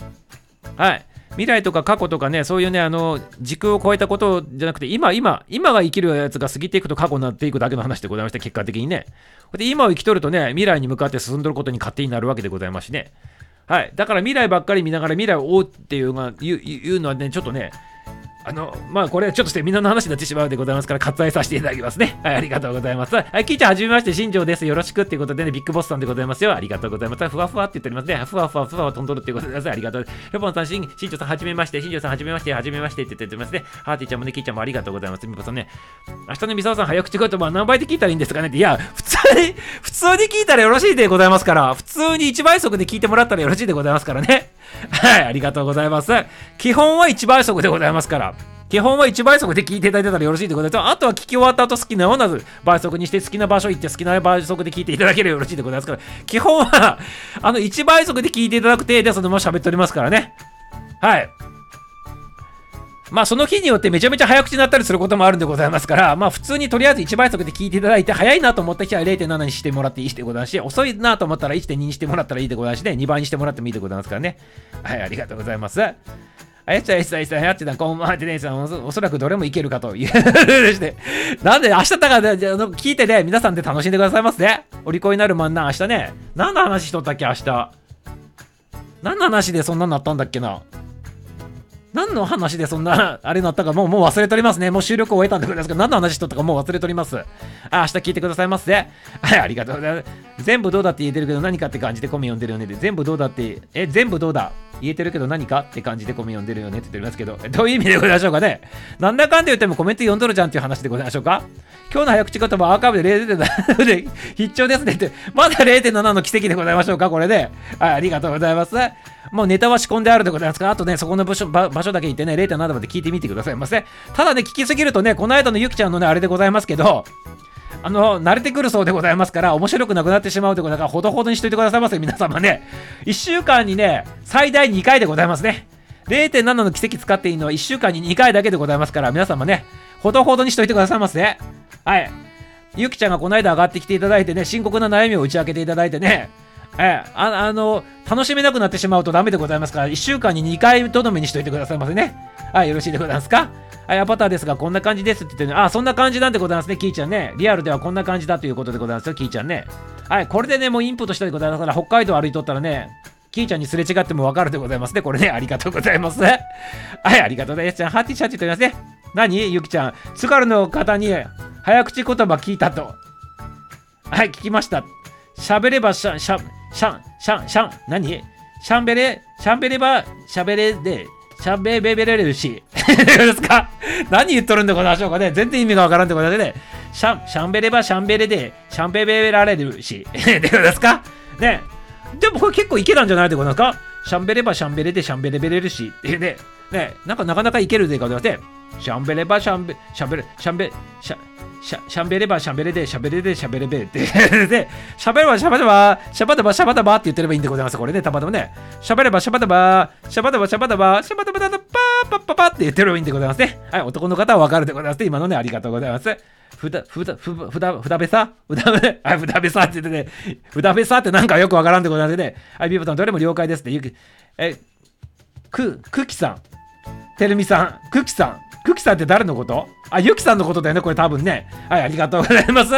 はい。未来とか過去とかね、そういうね、あの、時空を超えたことじゃなくて、今、今、今が生きるやつが過ぎていくと過去になっていくだけの話でございまして、結果的にね。で、今を生きとるとね、未来に向かって進んどることに勝手になるわけでございますしね。はい。だから未来ばっかり見ながら未来を追うっていうのは、言う、言うのはね、ちょっとね、あの、まあ、これはちょっとしてみんなの話になってしまうでございますから、割愛させていただきますね。はい、ありがとうございます。はい、キーちゃん、はじめまして、新庄です。よろしくっていうことでね、ビッグボスさんでございますよ。ありがとうございます。ふわふわって言っておりますね。ふわふわふわ飛んどるっていうことで、ありがとうございます。ロボンさん、新庄さん、はじめまして、新庄さん、はじめまして、はじめましてって言っておりますね。ハーティーちゃんもね、キーちゃんもありがとうございます。みぽさんね、明日のみさおさん、早口言葉何倍で聞いたらいいんですかねって、いや、普通に、普通に聞いたらよろしいでございますから、普通にいちばい速で聞いてもらったらよろしいでございますからね。はい、ありがとうございます。基本はいちばい速でございますから。基本はいちばい速で聞いていただいてたらよろしいでございます。あとは聞き終わった後好きなような倍速にして好きな場所行って好きな倍速で聞いていただければよろしいでございますから、基本はあのいちばい速で聞いていただく程度でそのまま喋っておりますからね。はい。まあその日によってめちゃめちゃ早口になったりすることもあるんでございますから、まあ普通にとりあえずいちばい速で聞いていただいて、早いなと思った人は れいてんなな にしてもらっていいでございますし、遅いなと思ったら いってんに にしてもらったらいいでございますしね、にばいにしてもらってもいいでございますからね。はい、ありがとうございます。あやちゃん、あやちゃん、あやちゃん、あやちゃん、こんばんは、てねえさん、おそらくどれもいけるかというして。なんで、明日だから、聞いてね、皆さんで楽しんでくださいますね。お利口になるまんな、明日ね。何の話しとったっけ、明日。何の話でそんなになったんだっけな。何の話でそんな、あれなったか、もう、もう忘れとりますね。もう収録終えたんでございますけど、何の話しとったかもう忘れとります。あ、明日聞いてくださいますね。はい、ありがとうございます。全部どうだって言えてるけど何かって感じでコメ読んでるよね。で、全部どうだって、え、全部どうだ言えてるけど何かって感じでコメ読んでるよねって言っておりますけど、どういう意味でございましょうかね。なんだかんで言ってもコメント読んどるじゃんっていう話でございましょうか。今日の早口言葉アーカイブで れいてんなな で必聴ですねって、まだ れいてんなな の奇跡でございましょうか、これで。はい、ありがとうございます。もうネタは仕込んであるでございますから、あとね、そこの場所、場所だけ行ってね、れいてんなな まで聞いてみてくださいませ。ただね、聞きすぎるとね、この間のゆきちゃんのね、あれでございますけど、あの、慣れてくるそうでございますから、面白くなくなってしまうということだから、ほどほどにしといてくださいませ、皆様ね。いっしゅうかんにね、最大にかいでございますね。れいてんなな の奇跡使っていいのはいっしゅうかんににかいだけでございますから、皆様ね、ほどほどにしといてくださいませ。はい。ゆきちゃんがこの間上がってきていただいてね、深刻な悩みを打ち明けていただいてね、ええ、あ, あの、楽しめなくなってしまうとダメでございますから、いっしゅうかんににかいとどめにしといてくださいませね。はい、よろしいでございますか。はい、アバターですが、こんな感じですって言ってね、あ、そんな感じなんでございますね、キーちゃんね。リアルではこんな感じだということでございますよ、キーちゃんね。はい、これでね、もうインプットしたでございますから、北海道歩いとったらね、キーちゃんにすれ違ってもわかるでございますね。これね、ありがとうございます。はい、ありがとうございます。ハッティシャッティと言いますね。何ゆきちゃん、津軽の方に早口言葉聞いたと。はい、聞きました。喋ればしゃ、しゃ、シャン、シャン、シャン、何シャンベレ、シャンベレば、しゃべれで、しゃべべべれるし。ですか何言っとるんでございましょうかね。全然意味がわからんでございませんね。シャン、シャンベレば、シャンベレで、シャンベベられるし。でございますかね。でもこれ結構いけたんじゃないでございますかシャンベレば、シャンベレで、シャンベレベれるし。でね、ね、なんかなかなかいけるでございません。シャンベレば、シャンベ、シャンベレ、シャンベ、シャン、しゃ、しゃべればしゃべれでしゃべれでしゃべれべででしゃべればしゃべればしゃばだばしゃばだばって言ってればいいんでございますこれねたまたまねしゃべればしゃばだばしゃばだばしゃばだばしゃばだばだばパッパパって言ってればいいんでございますねはい男の方はわかるでございます今のねありがとうございますふだふだふだふだふだべさふだべあふだべさって言ってねふだべさってなんかよくわからんでございますねはいビブさんどれも了解ですってゆきえくくきさんてるみさんくきさんクキさんって誰のことあ、ユキさんのことだよね、これ多分ね。はい、ありがとうございます。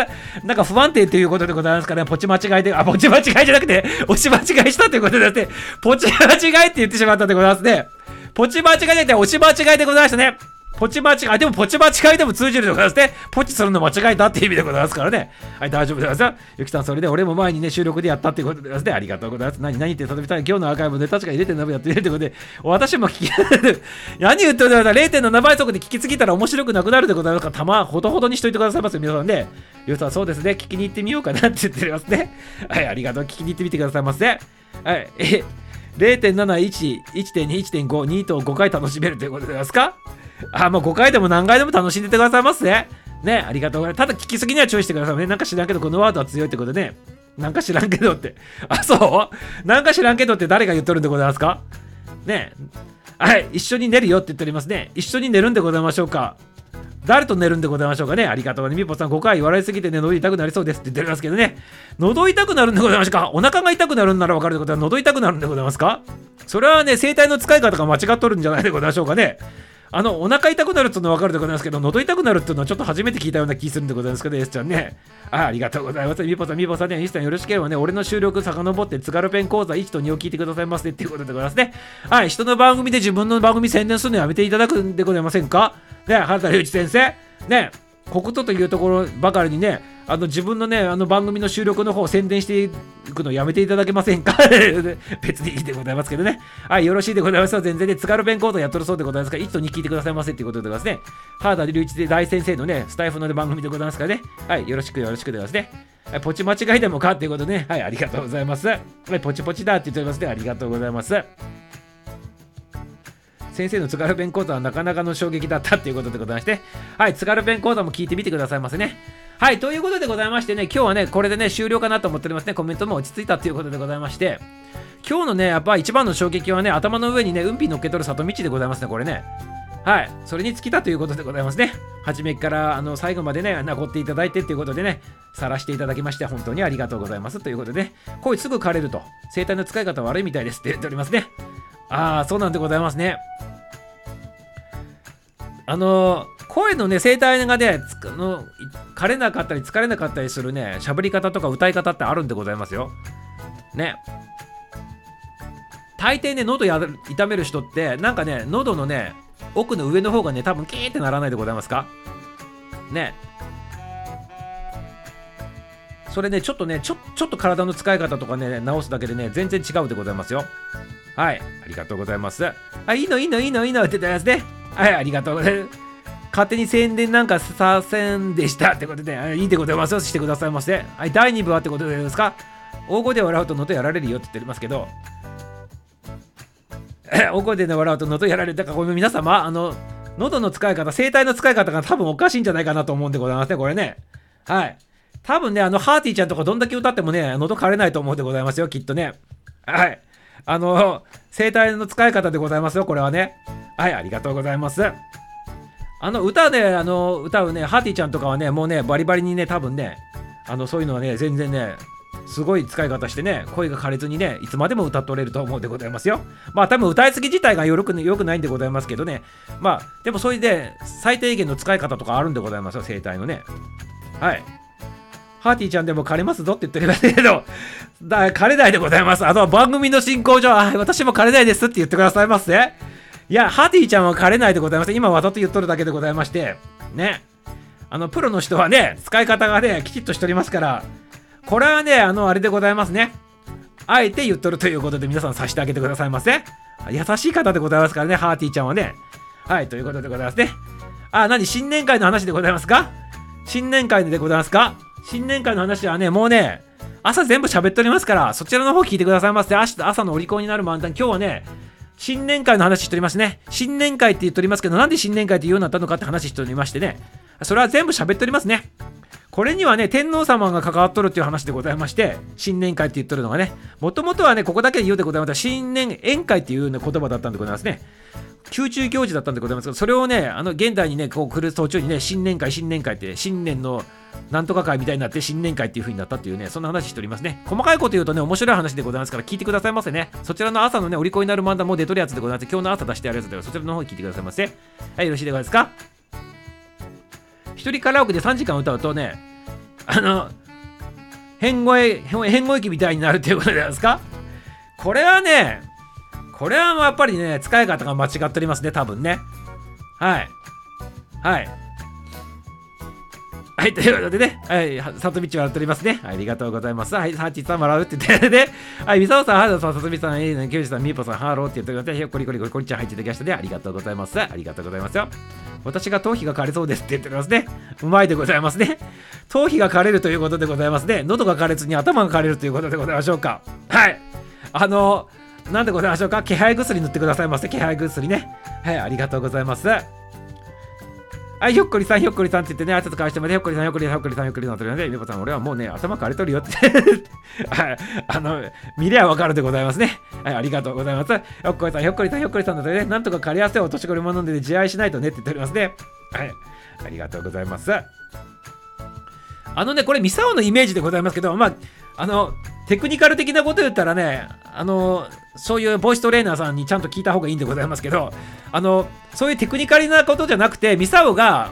なんか不安定ということでございますからね、ポチ間違いで、あ、ポチ間違いじゃなくて、押し間違いしたということであって、ポチ間違いって言ってしまったでございますね。ポチ間違いじゃなくて、押し間違いでございましたね。ポチ間違い、あ、でもポチ間違いでも通じるでございますね。ポチするの間違いだっていう意味でございますからね。はい、大丈夫でございます。ユキさん、それで俺も前にね、収録でやったっていうことでございますね。ありがとうございます。何、何って、例えば今日のアーカイブで確かに れいてんなな 倍やってるってことで、私も聞き、何言ってるんだろうな、れいてんななばい速で聞きすぎたら面白くなくなるでございますから、たま、ほどほどにしといてくださいますよ、皆さんね。ユキさん、そうですね。聞きに行ってみようかなって言ってますね。はい、ありがとう。聞きに行ってみてくださいませ、ね。はい、え、れいてんなな、いち、いってんに、いってんご、にとごかい楽しめるということですかあ、もうごかいでも何回でも楽しんでてくださいますね。ね、ありがとうございます。ただ聞きすぎには注意してくださいね。なんか知らんけど、このワードは強いってことね。なんか知らんけどって。あ、そうなんか知らんけどって誰が言っとるんでございますかねはい、一緒に寝るよって言っておりますね。一緒に寝るんでございましょうか。誰と寝るんでございましょうかね。ありがとうね。みぽさんごかい笑いすぎてね、喉痛くなりそうですって言っておりますけどね。喉痛くなるんでございましょうか。お腹が痛くなるんならわかるってことは、喉痛くなるんでございますかそれはね、声帯の使い方が間違っとるんじゃないでございましょうかね。あの、お腹痛くなるっていうのは分かるでございますけど、喉痛くなるっていうのはちょっと初めて聞いたような気するんでございますけど、エスちゃんね。あ, ありがとうございます。みぽさん、みぽさんね、イスさんよろしければね、俺の収録遡って津軽弁講座いちとにを聞いてくださいませっていうことでございますね。はい、人の番組で自分の番組宣伝するのやめていただくんでございませんかね、原田龍一先生。ね、こことというところばかりにね、あの自分のね、あの番組の収録の方を宣伝していくのやめていただけませんか別にいいでございますけどね。はい、よろしいでございます。全然ね、津軽弁講座やっとるそうでございますから、いちとに聞いてくださいませっていうことでございますね。原田龍一大先生のね、スタイフの、ね、番組でございますからね。はい、よろしくよろしくでございますね。はい、ポチ間違いでもかっていうことね。はい、ありがとうございます。はい、ポチポチだって言っておりますね。ありがとうございます。先生の津軽弁講座はなかなかの衝撃だったっていうことでございまして。はい、津軽弁講座も聞いてみてくださいませね。はい、ということでございましてね、今日はね、これでね、終了かなと思っておりますね。コメントも落ち着いたということでございまして、今日のね、やっぱ一番の衝撃はね、頭の上にね、うんぴ乗っけとる里道でございますね、これね。はい、それに尽きたということでございますね。初めからあの最後までね、残っていただいてということでね、晒していただきまして本当にありがとうございますということでね、声すぐ枯れると、声帯の使い方悪いみたいですって言っておりますね。ああ、そうなんでございますね。あのー、声のね、声帯がね、つくの枯れなかったり疲れなかったりするね、しゃべり方とか歌い方ってあるんでございますよ。ね。大抵ね、喉や痛める人って、なんかね、喉のね、奥の上の方がね、多分キーってならないでございますかね。それね、ちょっとねちょ、ちょっと体の使い方とかね、直すだけでね、全然違うでございますよ。はい、ありがとうございます。あ、いいのいいのいいのいいのって言ったやつね。はい、ありがとうございます。勝手に宣伝なんかさせんでしたってことで、いいでございますよ。してくださいませ。はい、だいにぶはってことですか。大声で笑うと喉やられるよって言っておりますけど。大声で笑うと喉やられる。だからこれ皆様、あの喉の使い方、声帯の使い方が多分おかしいんじゃないかなと思うんでございますね、これね。はい。多分ね、あのハーティーちゃんとかどんだけ歌ってもね、喉枯れないと思うんでございますよ、きっとね。はい。あの声帯の使い方でございますよ、これはね。はい、ありがとうございます。あの歌で、ね、あの歌うね、ハーティーちゃんとかはね、もうね、バリバリにね、多分ね、あのそういうのはね、全然ね。すごい使い方してね、声が枯れずにね、いつまでも歌っとれると思うでございますよ。まあ多分歌いすぎ自体がよく、よくないんでございますけどね。まあでもそれで最低限の使い方とかあるんでございますよ、声帯のね。はい。ハーティーちゃんでも枯れますぞって言っておりますけど、だ枯れないでございます。あとは番組の進行上、あ、私も枯れないですって言ってくださいませ、ね。いや、ハーティーちゃんは枯れないでございます。今わざと言っとるだけでございまして、ね。あのプロの人はね、使い方がね、きちっとしておりますから、これはね、あの、あれでございますね。あえて言っとるということで、皆さんさしてあげてくださいませ。優しい方でございますからね、ハーティーちゃんはね。はい、ということでございますね。あ、何、新年会の話でございますか新年会でございますか新年会の話はね、もうね、朝全部喋っておりますから、そちらの方聞いてくださいませ。明日、朝のお利口になる満タン、今日はね、新年会の話しておりますね。新年会って言っておりますけど、なんで新年会って言うようになったのかって話しておりましてね。それは全部喋っておりますね。これにはね、天皇様が関わっとるっていう話でございまして、新年会って言っとるのがね、もともとはね、ここだけで言うでございました、新年宴会っていう、ね、言葉だったんでございますね。宮中行事だったんでございますけど、それをね、あの現代にね、こう来る途中にね、新年会、新年会って、新年のなんとか会みたいになって、新年会っていう風になったっていうね、そんな話しておりますね。細かいこと言うとね、面白い話でございますから、聞いてくださいませね。そちらの朝のね、お利口になる漫談も出とるやつでございます。今日の朝出してあるやつで、そちらの方に聞いてくださいませ。はい、よろしいでございますか。一人カラオケでさんじかん歌うとね、あの、変声、変声機みたいになるっていうことじゃないですか。これはね、これはやっぱりね、使い方が間違っておりますね、多分ね。はい。はい。はい、ということでね、はい、さとみち笑っておりますね。はい、ありがとうございます。はい、さちさん笑うって言ってね。はい、みさおさん、はるさん、さとみさん、えいのきゅうじさん、みーぽさん、ハローって言ってください。ひょっこりこりこりこりちゃん入っていただきましたね。ありがとうございます。ありがとうございますよ。私が頭皮が枯れそうですって言っておりますね。うまいでございますね。頭皮が枯れるということでございますね。喉が枯れずに頭が枯れるということでございましょうか。はい。あの、なんでございましょうか。気配薬塗ってくださいませ。気配薬ね。はい、ありがとうございます。はい、ひょっこりさん、ひょっこりさんって言ってね、あいつと返してまで、ひょっこりさん、ひょっこりさん、ひょっこりさん、ひょっこりさんって言ってね、みこさん、俺はもうね、頭枯れとるよってはい、あの、見りゃわかるでございますね。はい、ありがとうございます。ひょっこりさん、ひょっこりさん、ひょっこりさんだとね、なんとか枯れやすいお年寄りも飲んでね、自愛しないとねって言っておりますね。はい、ありがとうございます。あのね、これ、ミサオのイメージでございますけど、まあ、あの、テクニカル的なこと言ったらね、あの、そういうボイストレーナーさんにちゃんと聞いた方がいいんでございますけど、あの、そういうテクニカルなことじゃなくて、ミサオが、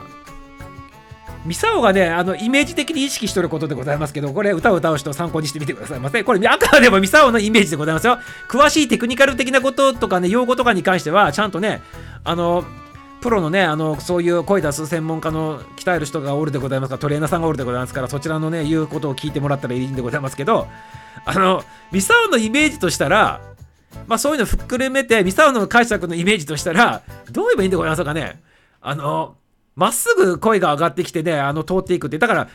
ミサオがね、あの、イメージ的に意識しとることでございますけど、これ、歌を歌う人を参考にしてみてくださいませ。これ、あくまでもミサオのイメージでございますよ。詳しいテクニカル的なこととかね、用語とかに関しては、ちゃんとね、あの、プロのね、あの、そういう声出す専門家の鍛える人がおるでございますから、トレーナーさんがおるでございますから、そちらのね、言うことを聞いてもらったらいいんでございますけど、あの、ミサオのイメージとしたら、まあそういうの含めて、ミサオの解釈のイメージとしたら、どう言えばいいんでございますかね。あの、まっすぐ声が上がってきてね、あの、通っていくって、だから、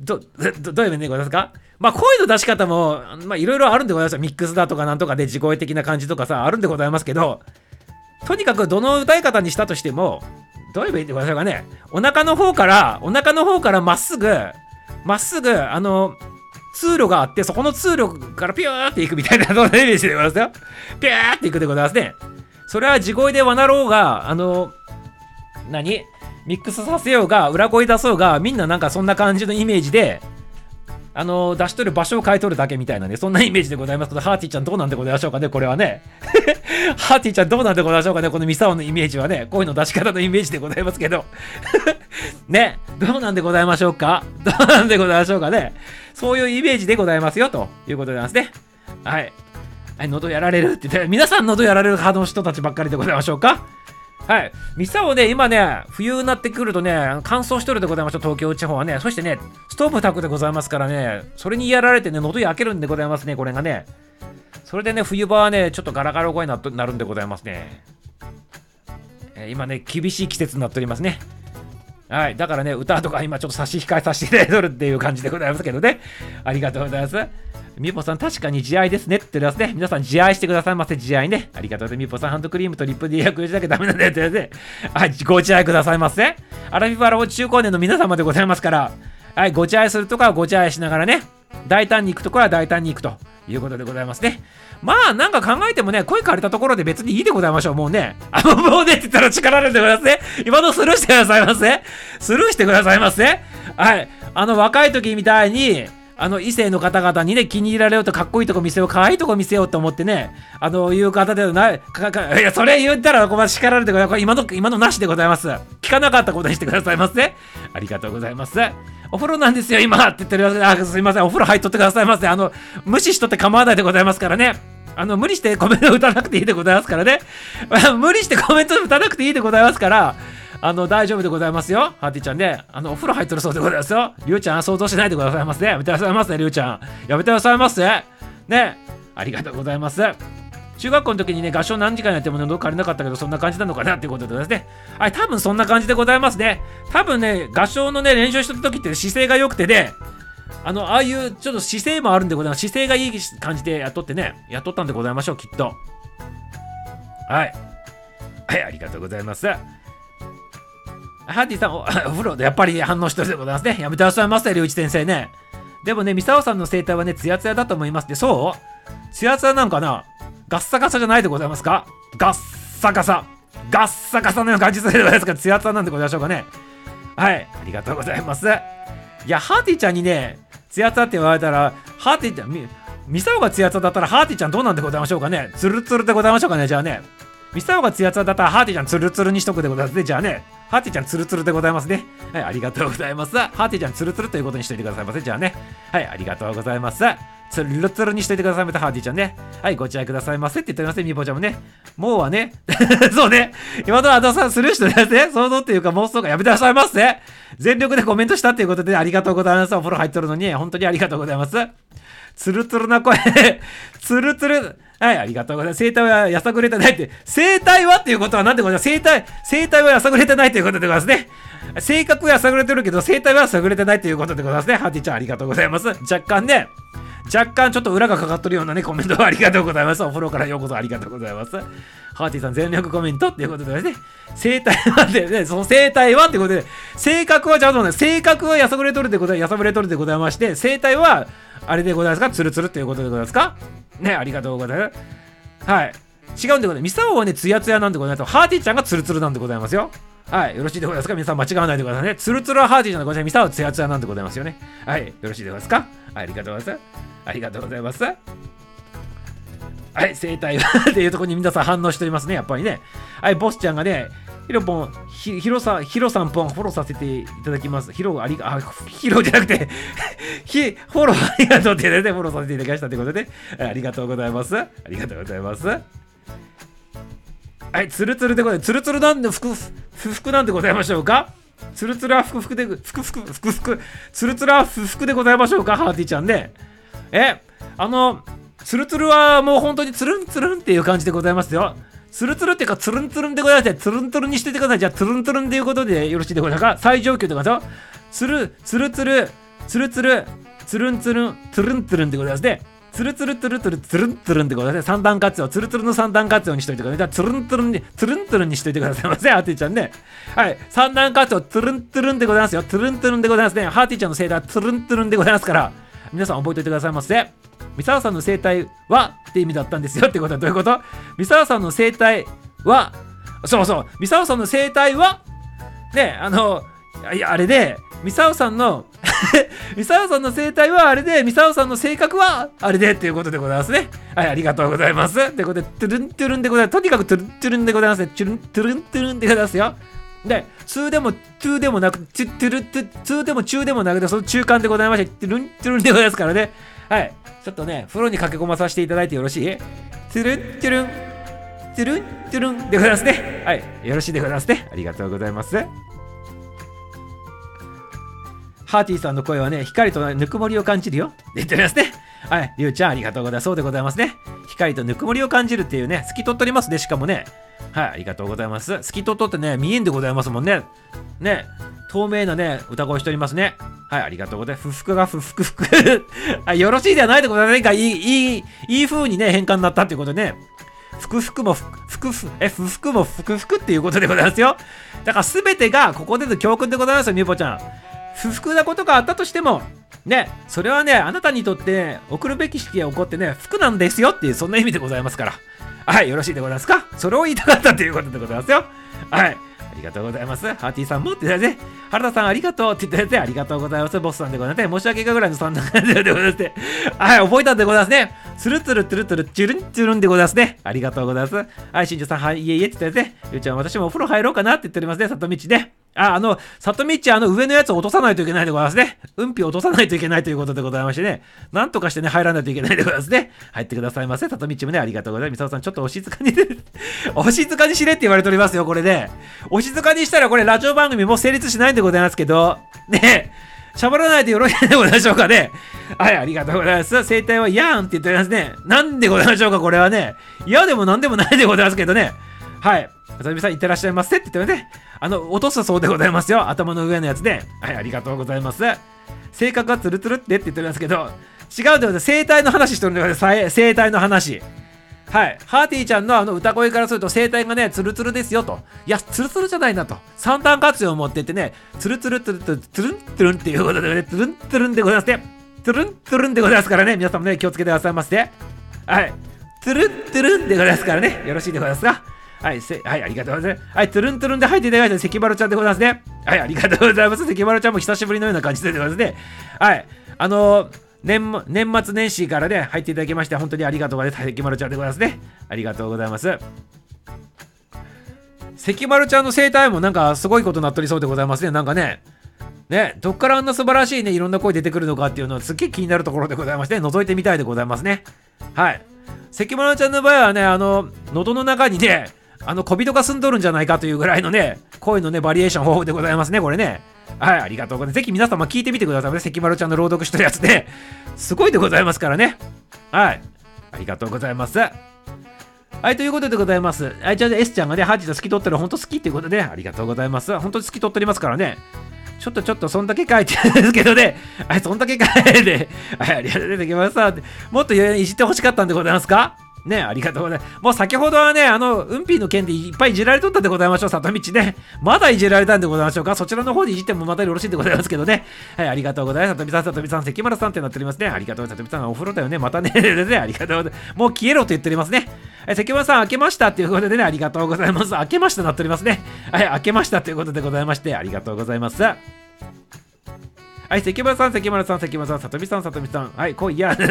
ど、ど、どういう意味でございますか？まあ、声の出し方も、まあ、いろいろあるんでございますよ。ミックスだとかなんとかで、地声的な感じとかさ、あるんでございますけど、とにかくどの歌い方にしたとしても、どう言えばいいんでございますかね。お腹の方から、お腹の方からまっすぐ、まっすぐ、あの、通路があって、そこの通路からピューっていくみたいな、そんなイメージでございますよ。ピューっていくでございますね。それは地声でわなろうが、あの、何ミックスさせようが裏声出そうがみんななんかそんな感じのイメージであのー、出しとる場所を変えとるだけみたいなね、そんなイメージでございますけど、ハーティちゃんどうなんでございましょうかね、これはね。ハーティちゃんどうなんでございましょうかね、このミサオのイメージはね、声の出し方のイメージでございますけど。ね、どうなんでございましょうか、どうなんでございましょうかね。そういうイメージでございますよ、ということでございますね。はい。はい、喉やられるって言って、皆さん喉やられる派の人たちばっかりでございましょうか。はい。ミサオね、今ね、冬になってくるとね、乾燥しとるでございましょう、東京地方はね。そしてね、ストーブ炊くでございますからね、それにやられてね、喉焼けるんでございますね、これがね。それでね、冬場はね、ちょっとガラガラ声に な, なるんでございますね、えー。今ね、厳しい季節になっておりますね。はい。だからね、歌とか今ちょっと差し控えさせていただいておるっていう感じでございますけどね。ありがとうございます。みぽさん、確かに自愛ですねって言ってますね。皆さん自愛してくださいませ、自愛ね。ありがとうございます。みぽさん、ハンドクリームとリップで約しなきゃダメなんだよって言ってますね。はい、ご自愛くださいませ。アラフィフアラフォー中高年の皆様でございますから、はい、ご自愛するとかはご自愛しながらね、大胆に行くところは大胆に行くということでございますね。まあ、なんか考えてもね、声借りたところで別にいいでございましょう、もうね。あ、もうねって言ったら力あるんでございますね。今のスルーしてくださいませ。スルーしてくださいませ。はい、あの、若い時みたいに、あの異性の方々にね気に入られようとかっこいいとこ見せようかわいいとこ見せようと思ってねあのいう方ではないかかいやそれ言ったらここ叱られてください。今の今のなしでございます。聞かなかったことにしてくださいませ、ね、ありがとうございます。お風呂なんですよ今って言ってる。あ、すいません、お風呂入っとってくださいませ。あの無視しとって構わないでございますからね。あの無理してコメント打たなくていいでございますからね。無理してコメント打たなくていいでございますから、あの大丈夫でございますよ。ハーティちゃんね、あのお風呂入っとるそうでございますよ。りゅうちゃん想像しないでくださいませ。やめてくださいませ、りゅうちゃん。やめてくださいませ。ね、ありがとうございます。中学校の時にね、合唱何時間やっても喉借りなかったけど、そんな感じなのかなっていうことでですね。はい、多分そんな感じでございますね。多分ね、合唱のね、練習した時って姿勢が良くてね、あの、ああいう、ちょっと姿勢もあるんでございます。姿勢がいい感じで雇ってね、雇ったんでございましょう、きっと。はい。はい、ありがとうございます。ハーティさん、お, お風呂でやっぱり反応してるでございますね。やめてくださいませ、龍一先生ね。でもね、ミサオさんの声帯はね、ツヤツヤだと思いますね。そうツヤツヤなんかな。ガッサガサじゃないでございますか。ガッサガサ。ガッサガサのような感じするでございますか。ツヤツヤなんでございましょうかね。はい、ありがとうございます。いや、ハーティちゃんにね、ツヤツヤって言われたら、ハーティちゃん、ミ, ミサオがツヤツヤだったら、ハーティちゃんどうなんでございましょうかね。ツルツルでございましょうかね。じゃあね、ミサオがツヤツヤだったら、ハーティちゃんツルツルにしとくでございますね。じゃあね、ハーティちゃんツルツルでございますね。はい、ありがとうございます。ハーティちゃんツルツルということにしといてくださいませ。じゃあね、はい、ありがとうございます。ツルツルにしといてくださいませ、ハーティちゃんね。はい、ご自愛くださいませって言っておりますね、みぽちゃんもね。もうはね、そうね、今のはあのさ、スルーしておりますね。想像っていうか妄想がやめてくださいませ。全力でコメントしたということで、ありがとうございます。お風呂入っとるのに、本当にありがとうございます。ツルツルな声、ツルツル。はい、ありがとうございます。声帯はやさぐれてないって、声帯はっていうことは何てことだ。声帯、声帯はやさぐれてないということでございますね。性格はやさぐれてるけど、声帯はやさぐれてないということでございますね。ハーティちゃん、ありがとうございます。若干ね、若干ちょっと裏がかかっとるようなね、コメントをありがとうございます。お風呂からようこそありがとうございます。ハーティさん、全力コメントっていうことでですね。声帯はってね、その声帯はってことで、性格はちゃんとね、性格はやさぐれとるでござい、やさぶれとるでございまして、声帯は、あれでございますか、ツルツルということでございますかね、ありがとうございます。はい。違うんでございます。ミサオはね、ツヤツヤなんでございます。ハーティちゃんがツルツルなんでございますよ。はい。よろしいでございますか、皆さん間違わないでくださいね。ツルツルはハーティちゃんでございます。ミサオはツヤツヤなんでございますよね。はい。よろしいでございますか、はい、ありがとうございます。ありがとうございます。はい。生態はっていうところに皆さん反応しておりますね。やっぱりね。はい。ボスちゃんがね、ヒロポン、ヒロさん、ヒロさんポン、フォローさせていただきます。ヒロありが、あ、ヒロじゃなくて、ヒ、フォローありがとうって言ってね、フォローさせていただきましたということで、ありがとうございます。ありがとうございます。はい、ツルツルでございます。ツルツルなんで、ふく、ふふくなんでございましょうか。ツルツルはふくふくで、ふくふく、ふくふく、ツルツルはふふくでございましょうか、ハーティちゃんね。え、あの、ツルツルはもう本当にツルンツルンっていう感じでございますよ。ツルツルっていうか、ツルンツルンでございまして、ツルンツルンにしててください。じゃあ、ツルンツルンということでよろしいでございますか。最上級でございます。ツル、ツルツル、ツルツル、ツルンツルン、ツルンツルンでございますね。ツルツルツルツルツルンツルンでございますね。三段活用、ツルツルの三段活用にしといてください。じゃあ、ツルンツルンに、ツルンツルンにしといてくださいませ、ハーティちゃんね。はい、三段活用、ツルンツルンでございますよ。ツルンツルンでございますね。ハーティちゃんの声帯はツルンツルンでございますから、皆さん覚えておいてくださいませ。ミサオさんの声帯はって意味だったんですよってことはどういうこと？ミサオさんの声帯は、そうそう、ミサオさんの声帯はね、あのいやあれでミサオさんのミサオさんの生態はあれで、ミサオさんの性格はあれでっていうことでございますね。はい、ありがとうございます。ということで、トゥルントゥルンでございます。とにかくトゥルントゥルンでございますね。トゥルントゥルントゥルンでございますよ。で、通でも、通でもなく、トゥルトゥ、通でも中でもなくて、その中間でございまして、トゥルントゥルンでございますからね。はい、ちょっとね、風呂に駆け込まさせていただいてよろしい？トゥルントゥルン、トゥルントゥルンでございますね。はい、よろしいでございますね。ありがとうございます。ハーティーさんの声はね、光とぬくもりを感じるよって言っておりますね。はい、りゅうちゃんありがとうございます。そうでございますね。光とぬくもりを感じるっていうね、透き通っておりますね、しかもね。はい、ありがとうございます。透き通ってね、見えんでございますもんね。ね、透明なね、歌声しておりますね。はい、ありがとうございます。不服が不服服、はい。よろしいではないでございませんか。いい、いい、いい風にね、変換になったっていうことでね。服服も服服え服服も服服っていうことでございますよ。だから全てがここでの教訓でございますよ、みぽちゃん。不服なことがあったとしてもね、それはね、あなたにとって、ね、送るべき式が起こってね、服なんですよっていう、そんな意味でございますから。はい、よろしいでございますか。それを言いたかったということでございますよ。はい、ありがとうございます。ハーティーさんもって言ってね、原田さんありがとうって言って、ありがとうございます。ボスさんでございますね。申し訳がぐらいのさんな感じでございますね。はい、覚えたんでございますね。つるつるつるつるチュルンチュルンでございますね。ありがとうございます。はい、新庄さん、はい、いえいえって言ってね、ゆうちゃん私もお風呂入ろうかなって言っておりますね。里道ね、あ、あの、里道、あの上のやつを落とさないといけないでございますね。うんぴを落とさないといけないということでございましてね。なんとかしてね、入らないといけないでございますね。入ってくださいませ。里道もね、ありがとうございます。みさおさん、ちょっとお静かに、お静かにしれって言われておりますよ、これで。お静かにしたら、これ、ラジオ番組もう成立しないんでございますけど、ねえ、しゃばらないでよろしいでございましょうかね。はい、ありがとうございます。生態は、やんって言っておりますね。なんでございましょうか、これはね。いやでもなんでもないでございますけどね。はい。あさみさん、いってらっしゃいませって言ってね。あの、落とすそうでございますよ。頭の上のやつで。はい、ありがとうございます。性格はツルツルってって言ってるんですけど、違うでございます。生態の話してるんでございます。生態の話。はい。ハーティーちゃんのあの歌声からすると、生態がね、ツルツルですよと。いや、ツルツルじゃないなと。三段活用を持ってってね、ツルツルツルツルツルンツルンっていうことでね、ツルンツルンでございますね。ツルンツルンでございますからね。皆さんもね、気をつけてくださいませ。はい。ツルンツルンでございますからね。よろしいでございますか。はい、せはい、ありがとうございます。はい、トゥルントゥルンで入っていただいた関丸ちゃんでございますね。はい、ありがとうございます。関丸ちゃんも久しぶりのような感じでございますね。はい、あのー、年、年末年始からね、入っていただきまして、本当にありがとうございます。関丸ちゃんでございますね。ありがとうございます。関丸ちゃんの生態もなんかすごいことになっとりそうでございますね。なんかね、ね、どっからあんな素晴らしいね、いろんな声出てくるのかっていうのは、すっげえ気になるところでございまして、覗いてみたいでございますね。はい、関丸ちゃんの場合はね、あの、喉の中にね、あの小人が住んどるんじゃないかというぐらいのね、声のね、バリエーション豊富でございますね、これね。はい、ありがとうございます。ぜひ皆様聞いてみてくださいね。関丸ちゃんの朗読してるやつね、すごいでございますからね。はい、ありがとうございます。はい、ということでございます。はい、じゃあ S ちゃんがね、ハチと透き通ってる、ほんと好きっていうことで、ありがとうございます。本当に透き通っておりますからね。ちょっとちょっとそんだけ書いてるんですけどね。はい、そんだけ書いて、はい、ありがとうございます。もっといじってほしかったんでございますかね、ありがとうございます。もう先ほどはね、あの、うんぴーの件でいっぱいいじられとったでございましょう、里道ね。まだいじられたんでございましょうか。そちらの方でいじってもまたよろしいでございますけどね。はい、ありがとうございます。里見さん、里見さん、関丸さんってなっておりますね。ありがとうございます。里見さん、お風呂だよね。またね、ありがとうございます。もう消えろと言っておりますね。はい、関丸さん、開けましたということでね、ありがとうございます。開けましたなっておりますね。はい、開けましたということでございまして、ありがとうございます。はい、関丸さん、関丸さん、関丸さん、里見さん、里見さん。はい、こいやん。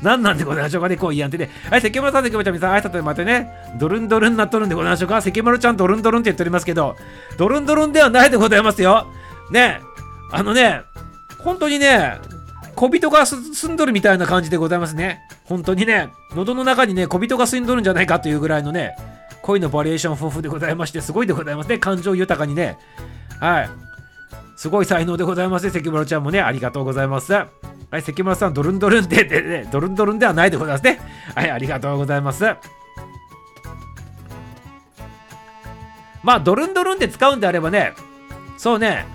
何なんでございましょうかね、こいやんってね。はい、関丸さん、関丸さん、あいさつまたね、ドルンドルンなっとるんでございましょうか。関丸ちゃん、ドルンドルンって言っておりますけど、ドルンドルンではないでございますよ。ね、あのね、本当にね、小人が住んどるみたいな感じでございますね。本当にね、喉の中にね、小人が住んどるんじゃないかというぐらいのね、恋のバリエーション豊富でございまして、すごいでございますね。感情豊かにね。はい。すごい才能でございますね。関丸ちゃんもね、ありがとうございます。はい、関丸さん、ドルンドルンで、で、で、ドルンドルンではないでございますね。はい、ありがとうございます。まあ、ドルンドルンで使うんであればね、そうね、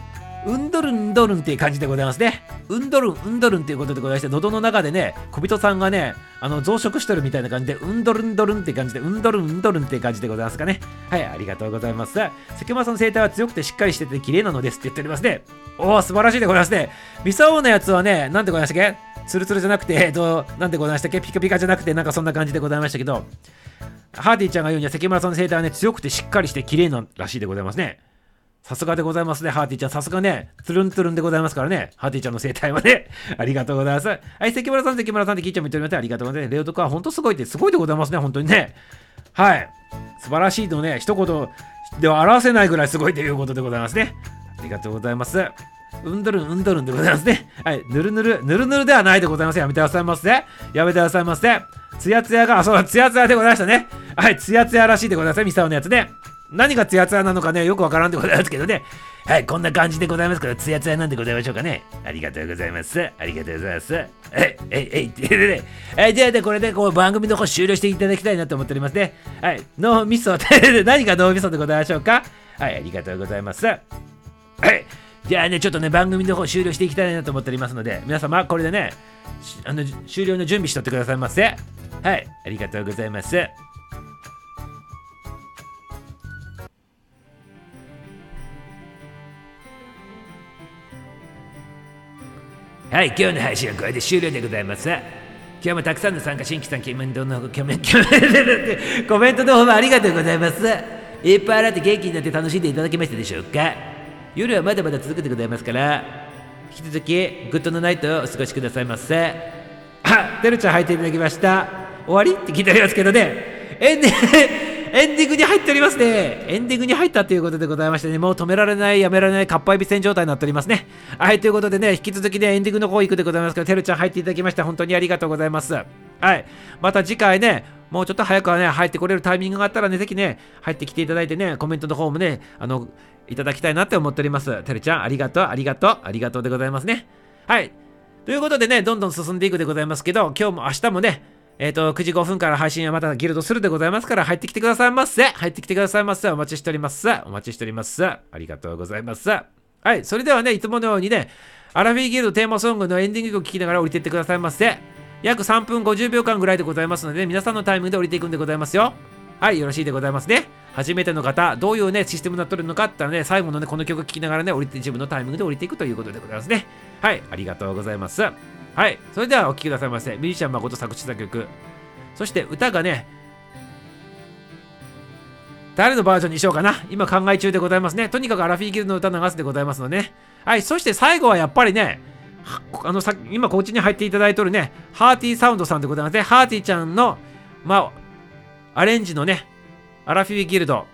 うんどるんどるんっていう感じでございますね。うんどるん、うんどるんっていうことでございまして、喉の中でね、小人さんがね、あの増殖してるみたいな感じで、うんどるんどるんって感じで、うんどるん、うんどるんって感じでございますかね。はい、ありがとうございます。関丸さんの生態は強くてしっかりしてて綺麗なのですって言っておりますね。おー、素晴らしいでございますね。ミサオのやつはね、なんでございましたっけ？ツルツルじゃなくて、えっと、なんでございましたっけ？ピカピカじゃなくて、なんかそんな感じでございましたけど、ハーティーちゃんが言うには、関丸さんの生態はね、強くてしっかりして綺麗ならしいでございますね。さすがでございますね、ハーティーちゃん。さすがね、つるんつるんでございますからね、ハーティーちゃんの生態はね。ありがとうございます。はい、関村さん、関村さんって聞いちゃんも言っておりました。ありがとうございます。レオト君は本当すごいって、すごいでございますね、本当にね。はい。素晴らしいのね、一言では表せないぐらいすごいということでございますね。ありがとうございます。うんどるんうんどるんでございますね。はい、ぬるぬる、ぬるぬるではないでございます。やめてくださいませ、ね。やめてくださいませ、ね。つやつやが、あ、そうだ、つやつやでございましたね。はい、つやつやらしいでございますね、ミサオのやつね。何がツヤツヤなのかね、よくわからんでございますけどね。はい、こんな感じでございますから、ツヤツヤなんでございましょうかね。ありがとうございます。ありがとうございます。はい、えい、えい、えい、えい、えい、じゃあね、これでこう番組の方終了していただきたいなと思っておりますね。はい、脳みそ、何が脳みそでございましょうか。はい、ありがとうございます。はい、じゃあね、ちょっとね、番組の方終了していきたいなと思っておりますので、皆様、これでね、あの終了の準備しとってくださいませ。はい、ありがとうございます。はい、今日の配信はこれで終了でございます。今日もたくさんの参加、新規さん、コメントのコメントの方もありがとうございます。いっぱい洗って元気になって楽しんでいただけましたでしょうか。夜はまだまだ続くでございますから、引き続きグッドのナイトをお過ごしくださいませ。あ、てるちゃん入っていただきました。終わりって聞いておりますけどね。エンディングに入っておりますね。エンディングに入ったということでございましてね、もう止められない、やめられない、かっぱえびせん状態になっておりますね。はい、ということでね、引き続きね、エンディングの方行くでございますけど、てるちゃん入っていただきました。本当にありがとうございます。はい、また次回ね、もうちょっと早くはね、入ってこれるタイミングがあったらね、ぜひね、入ってきていただいてね、コメントの方もね、あの、いただきたいなって思っております。てるちゃん、ありがとう、ありがとう、ありがとうでございますね。はい、ということでね、どんどん進んでいくでございますけど、今日も明日もね、えっと、くじごふんから配信はまたギルドするでございますから、入ってきてくださいませ。入ってきてくださいませ。お待ちしております。お待ちしております。ありがとうございます。はい、それではね、いつものようにね、アラフィーギルドテーマソングのエンディングを聴きながら降りていってくださいませ。約さんぷんごじゅうびょうかんぐらいでございますので、ね、皆さんのタイムで降りていくんでございますよ。はい、よろしいでございますね。初めての方、どういうね、システムになっとるのかって言ったらね、最後のね、この曲聴きながらね、降りて、自分のタイミングで降りていくということでございますね。はい、ありがとうございます。はい、それではお聴きくださいませ。ミュージシャン誠作詞作曲。そして歌がね、誰のバージョンにしようかな。今考え中でございますね。とにかくアラフィーギルドの歌流すでございますのでね。はい、そして最後はやっぱりね、あのさ今こっちに入っていただいておるね、ハーティーサウンドさんでございますね。ハーティーちゃんの、まあ、アレンジのね、アラフィーギルド、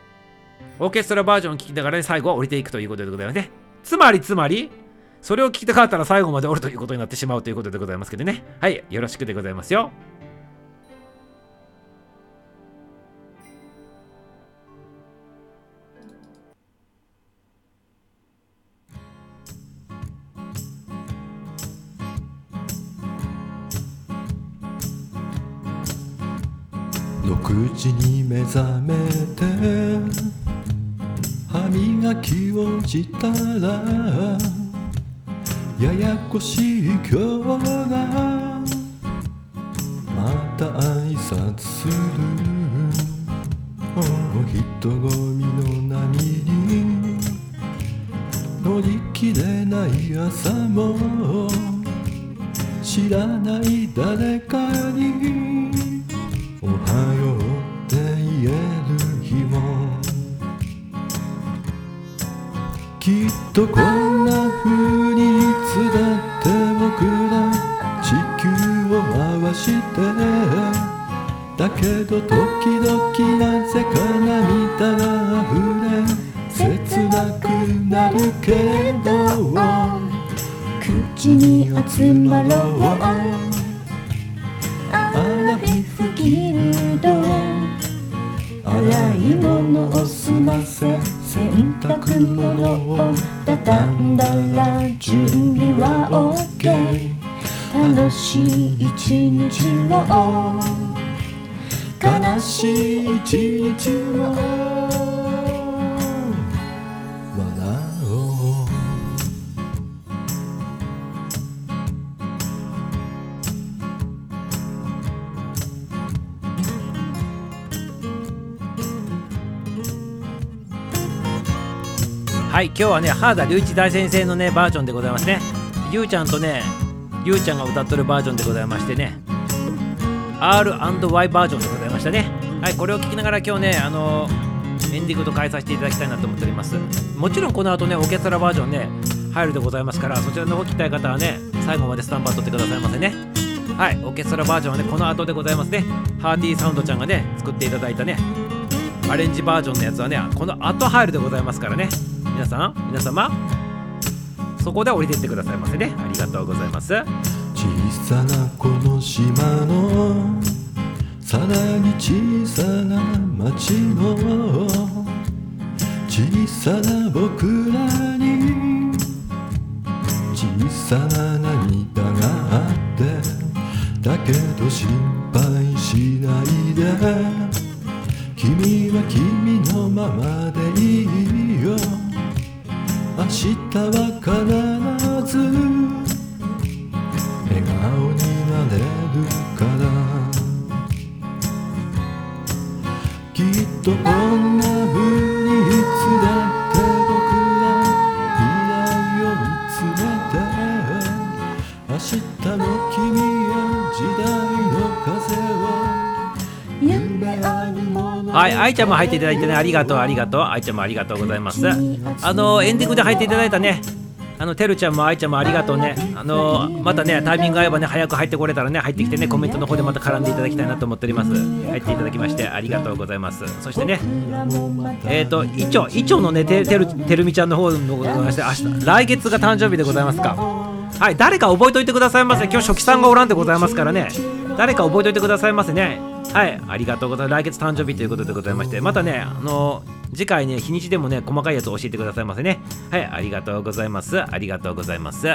オーケストラバージョンを聴きながら、ね、最後は降りていくということでございますね。つまりつまり、それを聞きたかったら最後まで降るということになってしまうということでございますけどね。はい、よろしくでございますよ。ろくじに目覚めて歯磨きをしたらややこしい今日がまた挨拶する人混みの波に乗り切れない朝も知らない誰かにおはようって言える日もきっとこんな風にいつだって僕ら地球を回してだけど時々なぜか涙が溢れ切なくなるけど口に集まろうギルド洗い物を済ませ洗濯物を畳んだら準備は OK 楽しい一日を悲しい一日を笑おうはい、今日はね、原田龍一大先生のね、バージョンでございますね。ゆうちゃんとね、ゆうちゃんが歌っとるバージョンでございましてね、アールアンドワイ バージョンでございましたね。はい、これを聴きながら今日ね、あのー、エンディングと変えさせていただきたいなと思っております。もちろんこの後ねオーケストラバージョンね入るでございますから、そちらの方聞きたい方はね最後までスタンバー取ってくださいませね。はい、オーケストラバージョンはねこの後でございますね。ハーティーサウンドちゃんがね作っていただいたねアレンジバージョンのやつはねこの後入るでございますからね、皆さん皆様そこで降りていってくださいませね。ありがとうございます。小さなこの島のさらに小さな町の小さな僕らに小さな涙があって、だけど心配しないで、君は君のままでいいよ、明日は必ず笑顔になれるから、きっとこんな風にいつだって僕ら未来を見つめて、明日の君や時代の風を夢あるもの。はい、あいちゃんも入っていただいてね、ありがとうありがとう、あいちゃんもありがとうございます。あのエンディングで入っていただいたねあのてるちゃんもあいちゃんもありがとうね。あのまたねタイミング合えばね早く入ってこれたらね入ってきてね、コメントの方でまた絡んでいただきたいなと思っております。入っていただきましてありがとうございます。そしてねえっ、ー、といちょいちょのねてるてるみちゃんの方のございまして、明日来月が誕生日でございますか。はい、誰か覚えといてくださいませ。今日初期さんがおらんでございますからね、誰か覚えといてくださいませね。はい、ありがとうございます。来月誕生日ということでございまして、またねあのー次回ね日にちでもね細かいやつを教えてくださいませね。はい、ありがとうございます。ありがとうございます。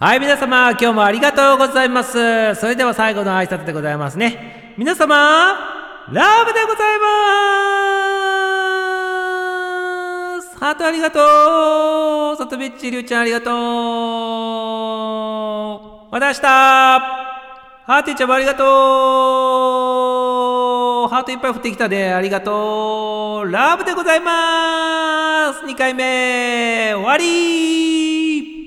はい、皆様今日もありがとうございます。それでは最後の挨拶でございますね。皆様ラブでございます。ハートありがとう、さとびっちりゅうちゃんありがとう、また明日、ハーティーちゃんもありがとう、ハートいっぱい降ってきたでありがとう、ラブでございます。にかいめ終わり。